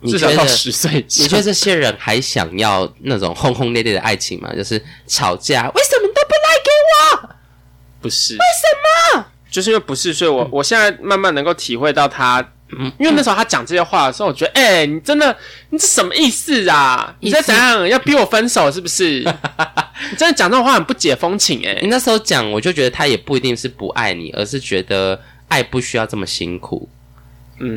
至少到10岁。你觉得这些人还想要那种轰轰烈烈的爱情吗？就是吵架，为什么你都不来给我？不是，为什么？就是因为不是，所以我现在慢慢能够体会到他。因为那时候他讲这些话的时候，我觉得，你真的，你这什么意思啊？你在怎样要逼我分手是不是？你真的讲这种话很不解风情欸。你那时候讲，我就觉得他也不一定是不爱你，而是觉得爱不需要这么辛苦。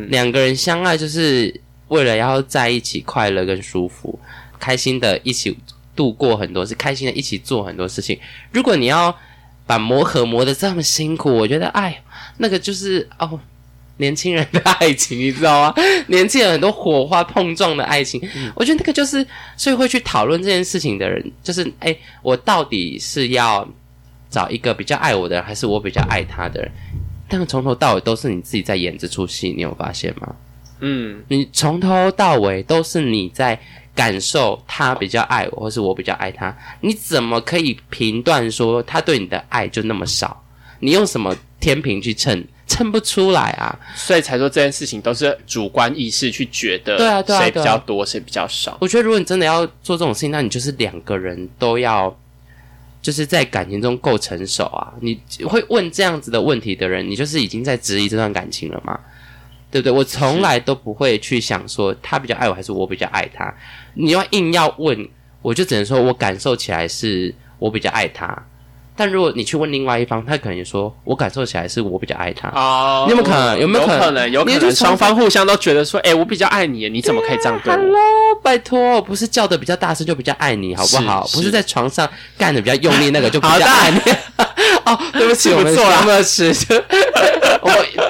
两个人相爱就是为了要在一起快乐跟舒服，开心的一起度过很多事，开心的一起做很多事情。如果你要把磨合磨得这么辛苦，我觉得，那个就是年轻人的爱情，你知道吗？年轻人很多火花碰撞的爱情，我觉得那个就是，所以会去讨论这件事情的人，就是我到底是要找一个比较爱我的人，还是我比较爱他的人？但从头到尾都是你自己在演这出戏，你有发现吗？你从头到尾都是你在感受他比较爱我，或是我比较爱他，你怎么可以评断说他对你的爱就那么少？你用什么天平去称？称不出来啊，所以才说这件事情都是主观意识去觉得，对啊，谁比较多，谁比较少。我觉得如果你真的要做这种事情，那你就是两个人都要，就是在感情中够成熟啊。你会问这样子的问题的人，你就是已经在质疑这段感情了嘛，对不对？我从来都不会去想说他比较爱我还是我比较爱他。你要硬要问，我就只能说我感受起来是我比较爱他。但如果你去问另外一方，他可能也说我感受起来是我比较爱他。哦，你有没有可能？有没有可能双方互相都觉得说，我比较爱你，你怎么可以这样对我？拜托，不是叫的比较大声就比较爱你，好不好？不是在床上干的比较用力那个就比较爱你。哦，对不起，我们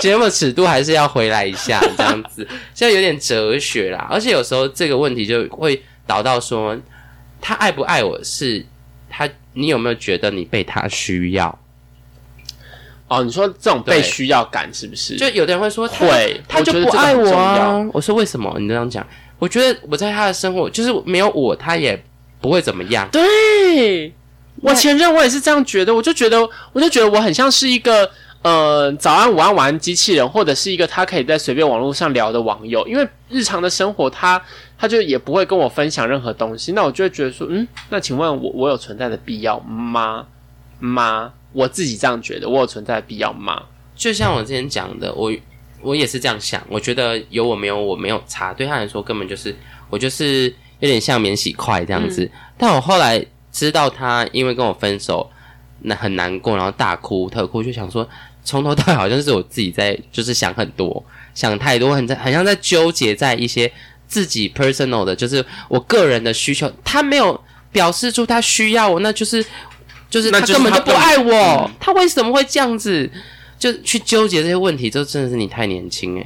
节目尺度还是要回来一下，这样子现在有点哲学啦。而且有时候这个问题就会导到说，他爱不爱我是他。你有没有觉得你被他需要？哦，你说这种被需要感是不是？就有的人会说他就不爱我啊。我说为什么？你这样讲，我觉得我在他的生活就是没有我，他也不会怎么样。对，我前任我也是这样觉得，我就觉得我很像是一个早安、午安、晚安机器人，或者是一个他可以在随便网络上聊的网友，因为日常的生活他就也不会跟我分享任何东西，那我就会觉得说，那请问我有存在的必要吗？我自己这样觉得，我有存在的必要吗？就像我之前讲的，我也是这样想，我觉得有我没有我没有差，对他来说根本就是我就是有点像免洗筷这样子。但我后来知道他因为跟我分手，那很难过，然后大哭特哭，就想说从头到尾好像是我自己在就是想很多，想太多，很像在纠结在一些。自己 personal 的，就是我个人的需求，他没有表示出他需要我，那就是他根本就不爱我，他为什么会这样子？就去纠结这些问题，就真的是你太年轻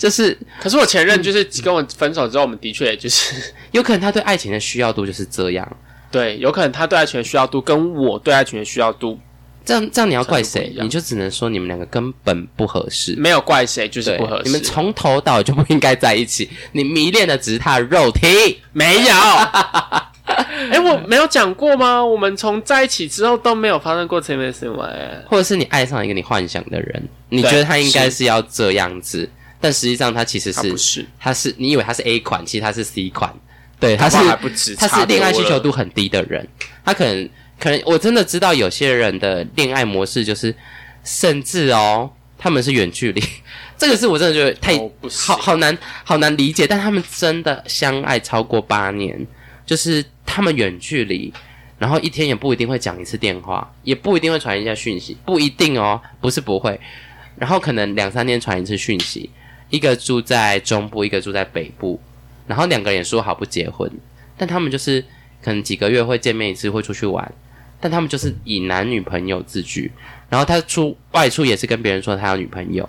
就是。可是我前任就是跟我分手之后，我们的确就是有可能他对爱情的需要度就是这样，对，有可能他对爱情的需要度跟我对爱情的需要度。这样你要怪谁？你就只能说你们两个根本不合适，没有怪谁，就是不合适。你们从头到尾就不应该在一起。你迷恋的只是他的肉体，没有。我没有讲过吗？我们从在一起之后都没有发生过这件事情，或者是你爱上一个你幻想的人，你觉得他应该是要这样子，但实际上他其实是，他是你以为他是 A 款，其实他是 C 款，对，他是恋爱需求度很低的人，他可能我真的知道有些人的恋爱模式就是，甚至他们是远距离，这个是我真的觉得太好难理解。但他们真的相爱超过8年，就是他们远距离，然后一天也不一定会讲一次电话，也不一定会传一下讯息，不一定不是不会。然后可能2-3天传一次讯息，一个住在中部，一个住在北部，然后两个人也说好不结婚，但他们就是可能几个月会见面一次，会出去玩。但他们就是以男女朋友自居，然后他外出也是跟别人说他有女朋友。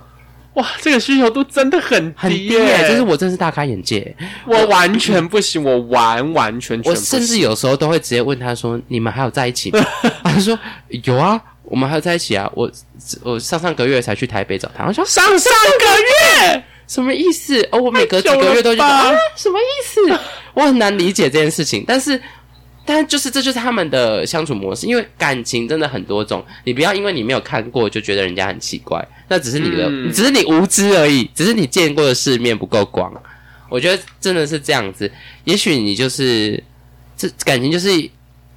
哇，这个需求度真的很低耶！就是我真是大开眼界，我完全不行，我完全不行。我甚至有时候都会直接问他说：“你们还有在一起吗？”他说：“有啊，我们还有在一起啊。我上个月才去台北找他。”我说：“上个月什么意思？哦，我每隔几个月都觉得啊，什么意思？我很难理解这件事情，但是。”但就是这就是他们的相处模式，因为感情真的很多种，你不要因为你没有看过就觉得人家很奇怪，那只是你的，只是你无知而已，只是你见过的世面不够广。我觉得真的是这样子，也许你就是这感情就是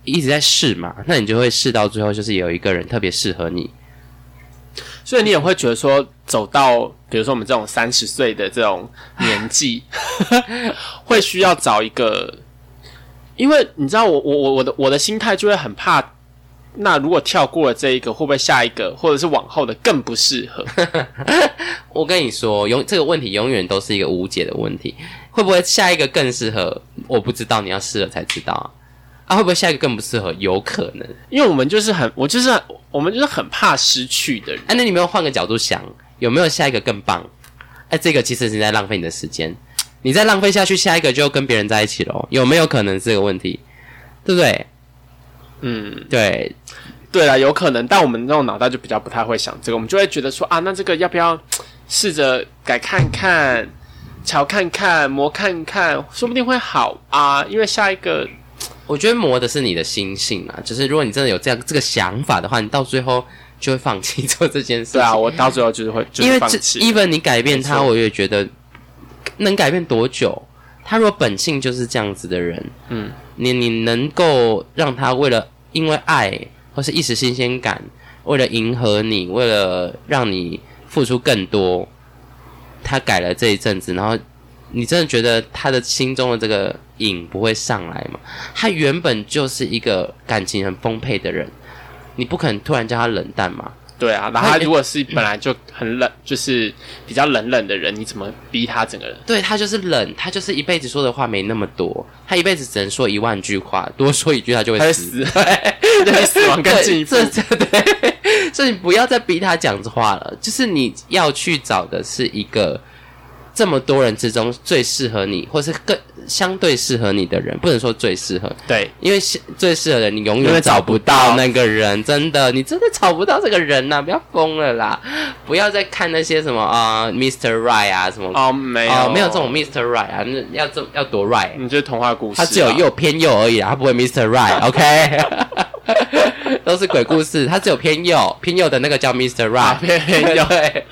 一直在试嘛，那你就会试到最后就是有一个人特别适合你，所以你也会觉得说走到比如说我们这种30岁的这种年纪会需要找一个，因为你知道我的心态就会很怕，那如果跳过了这一个，会不会下一个或者是往后的更不适合？我跟你说，这个问题永远都是一个无解的问题。会不会下一个更适合？我不知道，你要试了才知道啊。啊，会不会下一个更不适合？有可能，因为我们就是很怕失去的人。啊，那你没有换个角度想，有没有下一个更棒？哎，这个其实是在浪费你的时间。你再浪费下去，下一个就跟别人在一起咯，有没有可能是这个问题？对不对？嗯，对，对啦，有可能。但我们那种脑袋就比较不太会想这个，我们就会觉得说啊，那这个要不要试着改看看、瞧看看、磨看看，说不定会好啊。因为下一个，我觉得磨的是你的心性啊。就是如果你真的有这个想法的话，你到最后就会放弃做这件事情。对啊，我到最后就是放弃。因为 even 你改变它，我也觉得。能改变多久？他如果本性就是这样子的人，嗯，你能够让他为了因为爱或是一时新鲜感，为了迎合你，为了让你付出更多，他改了这一阵子，然后你真的觉得他的心中的这个瘾不会上来吗？他原本就是一个感情很丰沛的人，你不可能突然叫他冷淡嘛。对啊，然后他如果是本来就很冷，就是比较冷的人，你怎么逼他整个人？对，他就是冷，他就是一辈子说的话没那么多，他一辈子只能说10000句话，多说一句他就会死，对，对死亡更进一步。对，所以你不要再逼他讲话了，就是你要去找的是一个这么多人之中最适合你，或是更相对适合你的人，不能说最适合。对，因为最适合的人，你永远找不到那个人，真的，你真的找不到这个人呐、啊！不要疯了啦！不要再看那些什么啊、，Mr. Right 啊什么哦，没有、没有这种 Mr. Right 啊，要多 Right， 你就是童话故事、啊，他只有又偏右而已啦，他不会 Mr. Right，OK，、okay? 都是鬼故事，他只有偏右，偏右的那个叫 Mr. Right，、啊、偏右，对，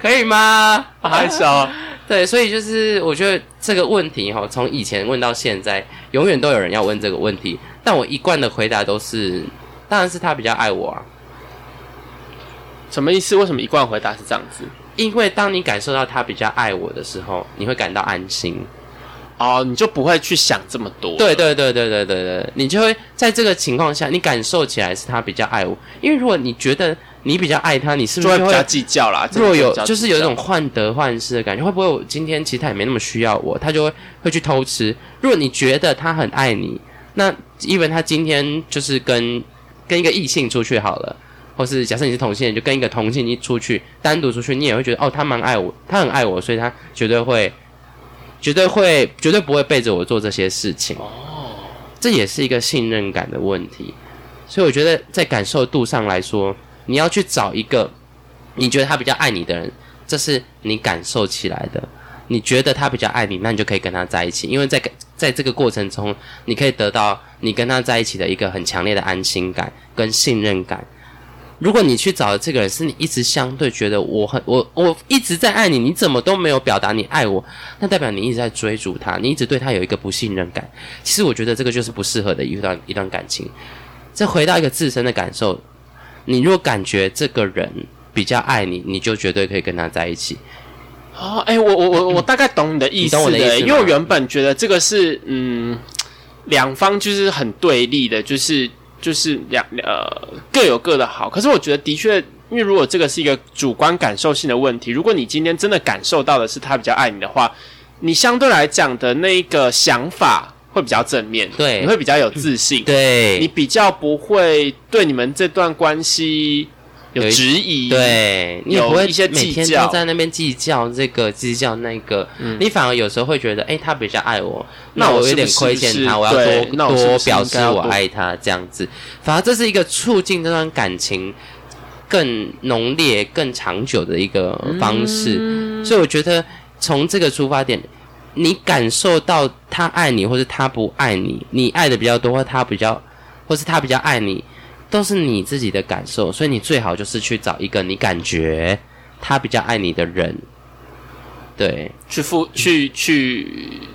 可以吗？还少。对，所以就是我觉得这个问题齁，从以前问到现在，永远都有人要问这个问题。但我一贯的回答都是，当然是他比较爱我啊。什么意思？为什么一贯回答是这样子？因为当你感受到他比较爱我的时候，你会感到安心。哦，你就不会去想这么多。对，你就会在这个情况下，你感受起来是他比较爱我。因为如果你觉得。你比较爱他，你是不是就会比较计较啦？若有就是有一种患得患失的感觉，会不会我今天其实他也没那么需要我，他就会去偷吃？如果你觉得他很爱你，那even他今天就是跟一个异性出去好了，或是假设你是同性恋，就跟一个同性出去，单独出去，你也会觉得哦，他蛮爱我，他很爱我，所以他绝对不会背着我做这些事情。哦，这也是一个信任感的问题，所以我觉得在感受度上来说。你要去找一个你觉得他比较爱你的人，这是你感受起来的。你觉得他比较爱你，那你就可以跟他在一起，因为在这个过程中，你可以得到你跟他在一起的一个很强烈的安心感跟信任感。如果你去找的这个人是你一直相对觉得我一直在爱你，你怎么都没有表达你爱我，那代表你一直在追逐他，你一直对他有一个不信任感。其实我觉得这个就是不适合的一段感情。再回到一个自身的感受。你若感觉这个人比较爱你，你就绝对可以跟他在一起。哦，哎、欸，我大概懂你的意思，你懂我的意思，因为我原本觉得这个是两方就是很对立的，就是各有各的好。可是我觉得的确，因为如果这个是一个主观感受性的问题，如果你今天真的感受到的是他比较爱你的话，你相对来讲的那一个想法会比较正面，对，你会比较有自信，对，你比较不会对你们这段关系有质疑，对，你也不会一些计较，每天都在那边计较这个计较那个，你反而有时候会觉得，哎，他比较爱我，那我有点亏欠他，我要多表示我爱他这样子。反而这是一个促进这段感情更浓烈、更长久的一个方式。所以我觉得从这个出发点，你感受到他爱你，或是他不爱你，你爱的比较多，或是他比较爱你。都是你自己的感受，所以你最好就是去找一个你感觉他比较爱你的人，对，去，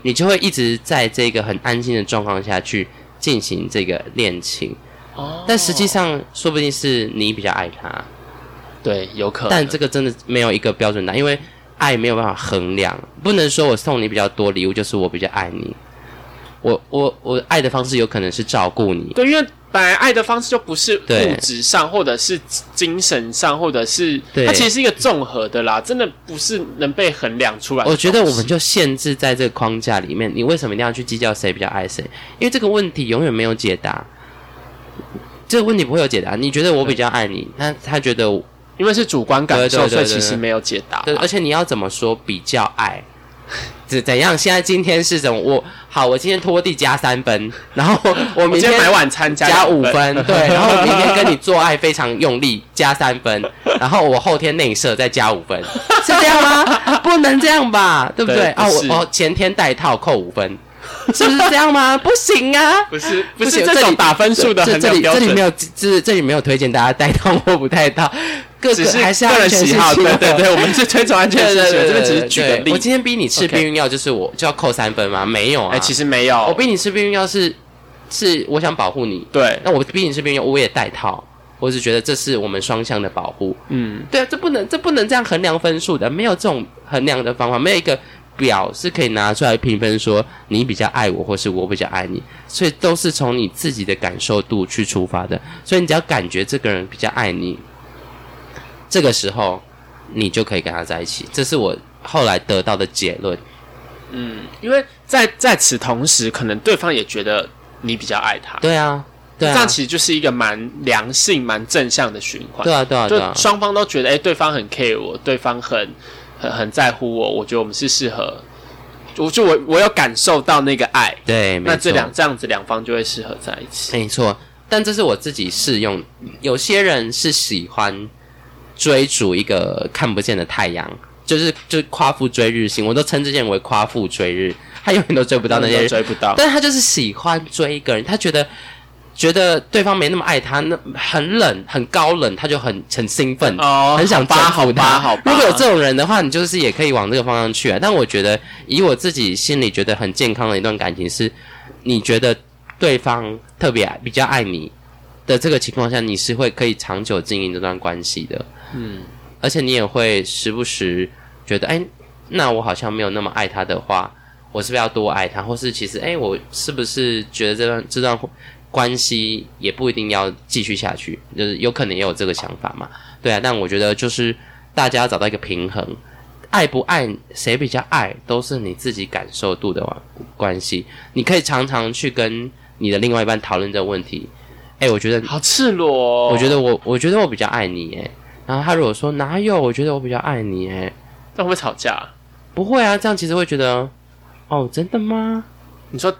你就会一直在这个很安心的状况下去进行这个恋情。哦，但实际上说不定是你比较爱他，对，有可能。但这个真的没有一个标准答案，因为爱没有办法衡量，不能说我送你比较多礼物就是我比较爱你。我爱的方式有可能是照顾你，对，因为本来爱的方式就不是物质上，或者是精神上，或者是它其实是一个综合的啦，真的不是能被衡量出来的。我觉得我们就限制在这个框架里面，你为什么一定要去计较谁比较爱谁？因为这个问题永远没有解答，这个问题不会有解答。你觉得我比较爱你，他觉得我，因为是主观感受，对对对对对，所以其实没有解答。对，而且你要怎么说比较爱？怎样？现在今天是怎么？我今天拖地加3分，然后我明天买晚餐加5分，对，然后我明天跟你做爱非常用力加3分，然后我后天内射再加5分，是这样吗？不能这样吧，对不对？我前天戴套扣5分，是不是这样吗？不行啊，不是这种打分数的衡量标准，这里没有推荐大家戴套或不戴套。只是还是个人喜好，对对对，我们是推崇安全事情，这边只是举个例。我今天逼你吃避孕药，就是我就要扣3分吗？没有啊，其实没有。我逼你吃避孕药是我想保护你，对。那我逼你吃避孕药，我也戴套，我只觉得这是我们双向的保护。嗯，对啊，这不能这样衡量分数的，没有这种衡量的方法，没有一个表是可以拿出来评分说你比较爱我，或是我比较爱你。所以都是从你自己的感受度去出发的，所以你只要感觉这个人比较爱你。这个时候，你就可以跟他在一起，这是我后来得到的结论。嗯，因为在此同时，可能对方也觉得你比较爱他。对啊，对啊，这样其实就是一个蛮良性、蛮正向的循环。对啊，对啊，对啊，就双方都觉得，哎，对方很 care 我，对方很在乎我，我觉得我们是适合。我有感受到那个爱。对，那这样子两方就会适合在一起。没错，但这是我自己适用，有些人是喜欢。追逐一个看不见的太阳，就是夸父追日星，我都称之前为夸父追日，他永远都追不到那些人，追不到。但他就是喜欢追一个人，他觉得对方没那么爱他，那很冷很高冷，他就很兴奋，很想征服他。如果有这种人的话，你就是也可以往这个方向去啊。但我觉得以我自己心里觉得很健康的一段感情是，你觉得对方特别比较爱你的这个情况下，你是会可以长久经营这段关系的。嗯，而且你也会时不时觉得，哎，那我好像没有那么爱他的话，我是不是要多爱他？或是其实，哎，我是不是觉得这段关系也不一定要继续下去？就是有可能也有这个想法嘛。对啊，但我觉得就是大家要找到一个平衡，爱不爱谁比较爱，都是你自己感受度的关系。你可以常常去跟你的另外一半讨论这个问题。哎，我觉得好赤裸哦。我觉得我比较爱你耶。然后他如果说哪有，我觉得我比较爱你耶，那会不会吵架？不会啊，这样其实会觉得，哦，真的吗？你说，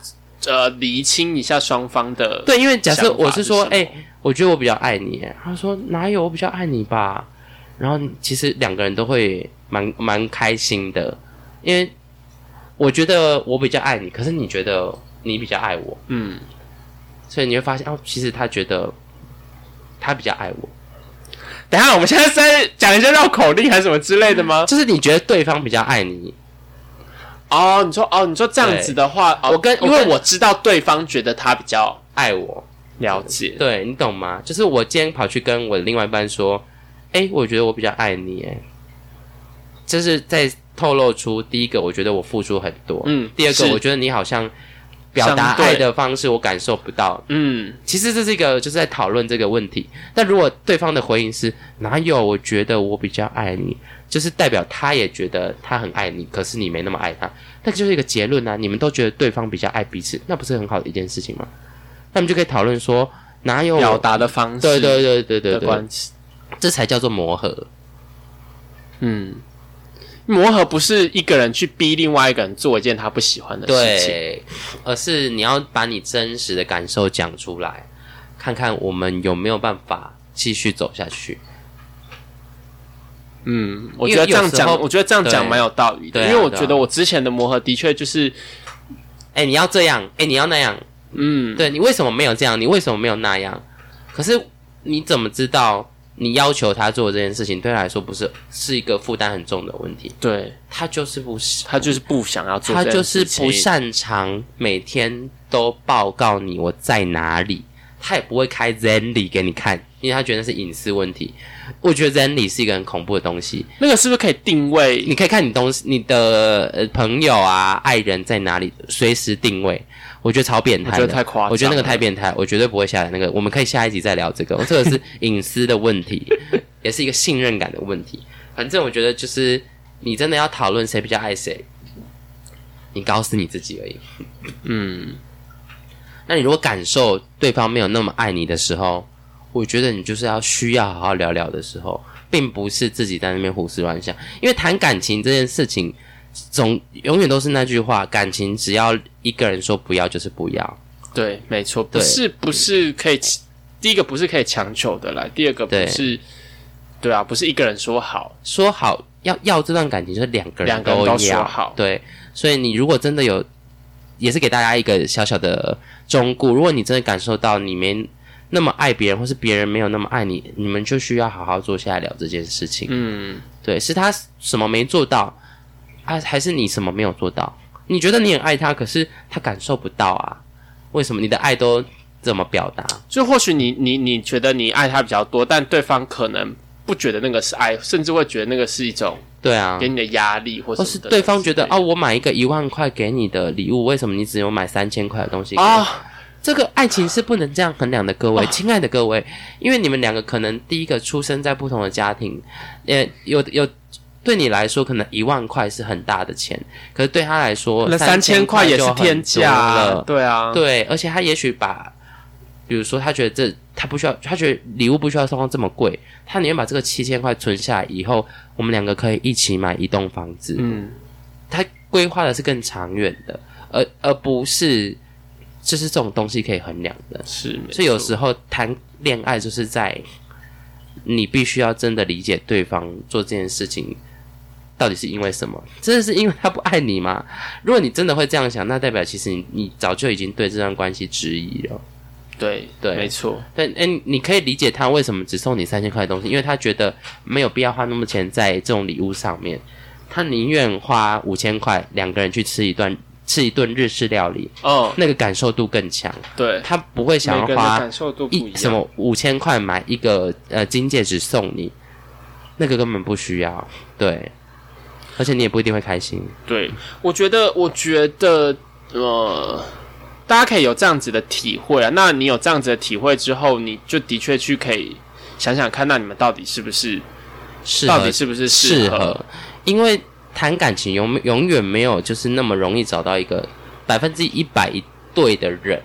厘清一下双方的。对，因为假设我是说，哎，我觉得我比较爱你耶，他说哪有，我比较爱你吧。然后其实两个人都会蛮开心的，因为我觉得我比较爱你，可是你觉得你比较爱我，嗯。所以你会发现，哦，其实他觉得他比较爱我。等一下，我们现在是在讲一些绕口令还是什么之类的吗？就是你觉得对方比较爱你。哦，你说这样子的话，因为我知道对方觉得他比较爱我，了解。对，你懂吗？就是我今天跑去跟我的另外一半说，哎，我觉得我比较爱你，哎，就是在透露出第一个，我觉得我付出很多，嗯，第二个，我觉得你好像。表达爱的方式我感受不到，嗯，其实这是一个就是在讨论这个问题。但如果对方的回应是哪有，我觉得我比较爱你，就是代表他也觉得他很爱你，可是你没那么爱他，那就是一个结论啊，你们都觉得对方比较爱彼此，那不是很好的一件事情吗？那我们就可以讨论说哪有表达的方式，对对对对对的关系，这才叫做磨合。嗯，磨合不是一个人去逼另外一个人做一件他不喜欢的事情，对，而是你要把你真实的感受讲出来，看看我们有没有办法继续走下去。嗯，我觉得这样讲，蛮有道理的，因为我觉得我之前的磨合的确就是，哎，你要这样，哎，你要那样，嗯，对，你为什么没有这样？你为什么没有那样？可是你怎么知道你要求他做这件事情对他来说不是一个负担很重的问题？对，他就是不，想要做这件事情，他就是不擅长每天都报告你我在哪里。他也不会开 Zenly 给你看，因为他觉得那是隐私问题。我觉得 Zenly 是一个很恐怖的东西。那个是不是可以定位？你可以看你东西，你的朋友啊、爱人在哪里，随时定位。我觉得超变态的，我觉得太夸张，我觉得那个太变态，我绝对不会下来那个。我们可以下一集再聊这个。我这个是隐私的问题，也是一个信任感的问题。反正我觉得就是你真的要讨论谁比较爱谁，你搞死你自己而已。嗯。那你如果感受对方没有那么爱你的时候，我觉得你就是要需要好好聊聊的时候，并不是自己在那边胡思乱想。因为谈感情这件事情，永远都是那句话：感情只要一个人说不要，就是不要。对，没错，不是可以。第一个不是可以强求的啦，第二个不是，对啊，不是一个人说好，要这段感情就是两个人都说好。对，所以你如果真的有。也是给大家一个小小的忠告，如果你真的感受到你没那么爱别人，或是别人没有那么爱你，你们就需要好好坐下来聊这件事情。嗯，对，是他什么没做到啊，还是你什么没有做到？你觉得你很爱他，可是他感受不到啊？为什么你的爱都怎么表达？就或许你觉得你爱他比较多，但对方可能不觉得那个是爱，甚至会觉得那个是一种。对啊，给你的压力或者是对方觉得哦，我买一个1万块给你的礼物，为什么你只有买3000块的东西啊、哦？这个爱情是不能这样衡量的，各位、哦、亲爱的各位，因为你们两个可能第一个出生在不同的家庭，有对你来说可能1万块是很大的钱，可是对他来说3000块也是天价、啊，对啊，对，而且他也许把，比如说他觉得他觉得礼物不需要送到这么贵，他宁愿把这个7000块存下来，以后我们两个可以一起买一栋房子。嗯，他规划的是更长远的，而不是就是这种东西可以衡量的。是，所以有时候谈恋爱就是在你必须要真的理解对方做这件事情到底是因为什么？真的是因为他不爱你吗？如果你真的会这样想，那代表其实你早就已经对这段关系质疑了。对对，没错。但你可以理解他为什么只送你3000块的东西，因为他觉得没有必要花那么钱在这种礼物上面，他宁愿花5000块两个人去吃一顿日式料理，哦，那个感受度更强。对，他不会想要花什么5000块买一个金戒指送你，那个根本不需要。对，而且你也不一定会开心。对，我觉得大家可以有这样子的体会啊，那你有这样子的体会之后，你就的确去可以想想看，那你们到底是不是适合？因为谈感情永远没有就是那么容易找到一个100%一对的人。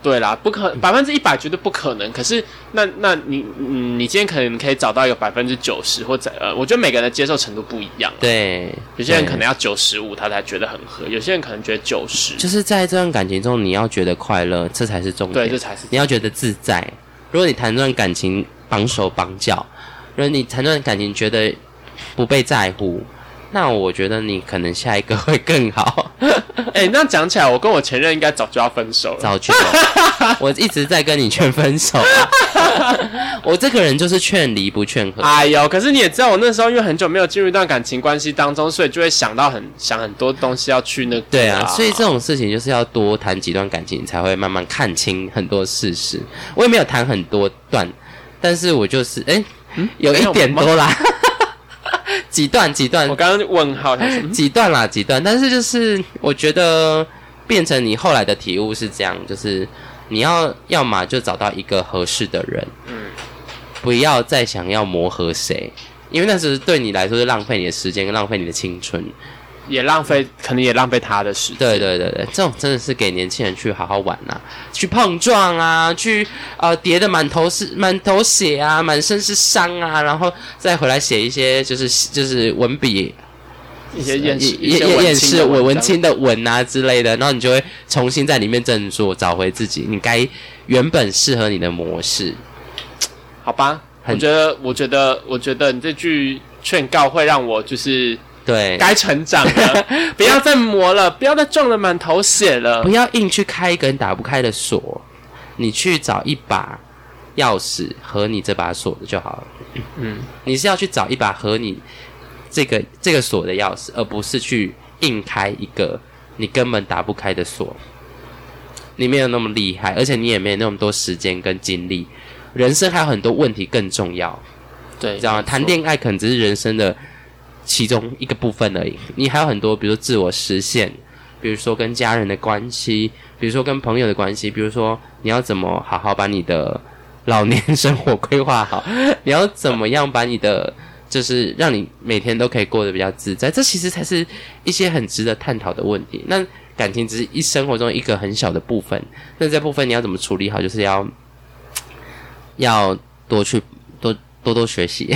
对啦，不可100%绝对不可能。可是那你今天可能可以找到一个90%或者我觉得每个人的接受程度不一样。对，有些人可能要95他才觉得很合，有些人可能觉得90。就是在这段感情中，你要觉得快乐，这才是重点。对，这才是你要觉得自在。如果你谈这段感情绑手绑脚，如果你谈这段感情觉得不被在乎，那我觉得你可能下一个会更好。欸，那讲起来，我跟我前任应该早就要分手了。早就了，我一直在跟你劝分手、啊。我这个人就是劝离不劝和。哎呦，可是你也知道，我那时候因为很久没有进入一段感情关系当中，所以就会想很多东西要去那个、啊。对啊，所以这种事情就是要多谈几段感情，才会慢慢看清很多事实。我也没有谈很多段，但是我就是有一点多啦。几段，我刚刚问号他说几段，但是就是我觉得变成你后来的体悟是这样，就是你要嘛就找到一个合适的人，嗯，不要再想要磨合谁，因为那时对你来说是浪费你的时间，浪费你的青春，也浪费，可能也浪费他的时间。对对对对，这种真的是给年轻人去好好玩啊，去碰撞啊，去叠的满头血啊，满身是伤啊，然后再回来写一些就是文笔。一些厌世文青的文啊之类的，然后你就会重新在里面振作，找回自己你该原本适合你的模式。好吧，我觉得你这句劝告会让我就是对该成长了，不要再磨了，不要再撞了满头血了，不要硬去开一个人打不开的锁，你去找一把钥匙和你这把锁的就好了。嗯，你是要去找一把和你这个锁的钥匙，而不是去硬开一个你根本打不开的锁。你没有那么厉害，而且你也没有那么多时间跟精力，人生还有很多问题更重要。对，知道吗？谈恋爱可能只是人生的其中一个部分而已，你还有很多，比如说自我实现，比如说跟家人的关系，比如说跟朋友的关系，比如说你要怎么好好把你的老年生活规划好，你要怎么样把你的就是让你每天都可以过得比较自在，这其实才是一些很值得探讨的问题。那感情只是一生活中一个很小的部分，那这部分你要怎么处理好，就是要多多学习。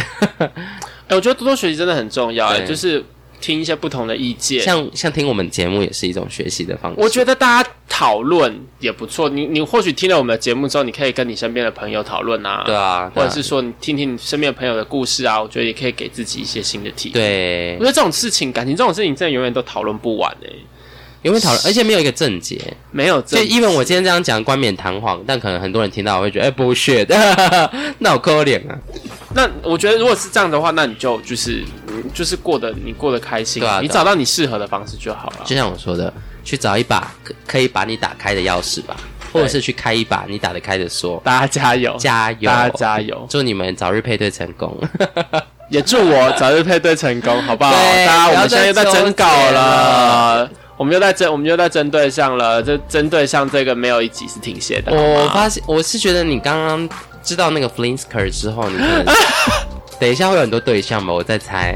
我觉得多多学习真的很重要，就是听一些不同的意见，像听我们节目也是一种学习的方式。我觉得大家讨论也不错，你或许听了我们的节目之后，你可以跟你身边的朋友讨论啊，对啊，或者是说你听听你身边的朋友的故事啊，我觉得也可以给自己一些新的体验。对，我觉得这种事情，感情这种事情，真的永远都讨论不完永远讨论，而且没有一个正解，没有正解。因为我今天这样讲冠冕堂皇，但可能很多人听到我会觉得bullshit， 那我可怜啊。那我觉得如果是这样的话，那你就是你过得开心，对啊，你找到你适合的方式就好了。就像我说的，去找一把可以把你打开的钥匙吧，或者是去开一把你打得开的锁。大家加油，加油，大家加油！祝你们早日配对成功，也祝我早日配对成功，好不好？大家，我们现在又在征稿了。我们又在针对上了，这针对上这个没有一集是停歇的。我发现，我是觉得你刚刚知道那个 Flingster 之后，你可能等一下会有很多对象吧，我在猜。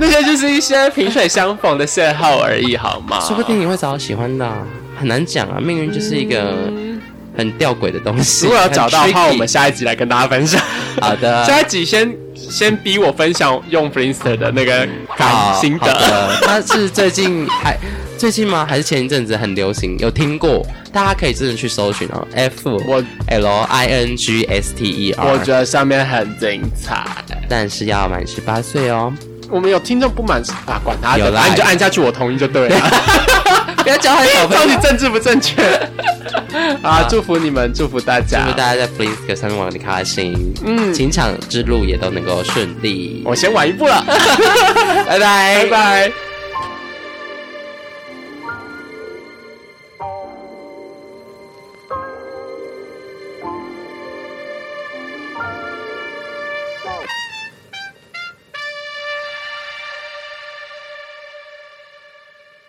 那些就是一些萍水相逢的邂逅而已，好吗？说不定你会找到喜欢的啊，很难讲啊，命运就是一个很吊诡的东西。如果要找到的话，我们下一集来跟大家分享。好的，下一集先逼我分享用 Flingster 的那个心得。他是最近吗？还是前一阵子很流行？有听过？大家可以真的去搜寻哦。FLINGSTER， 我觉得上面很精彩，但是要满18岁哦。我们有听众不满啊，管他的，你就按下去，我同意就对了。不要教坏小朋友，到底政治不正确？啊！祝福你们，祝福大家，祝福大家在 Flingster 上面玩的开心，情场之路也都能够顺利。我先晚一步了，拜拜，拜拜。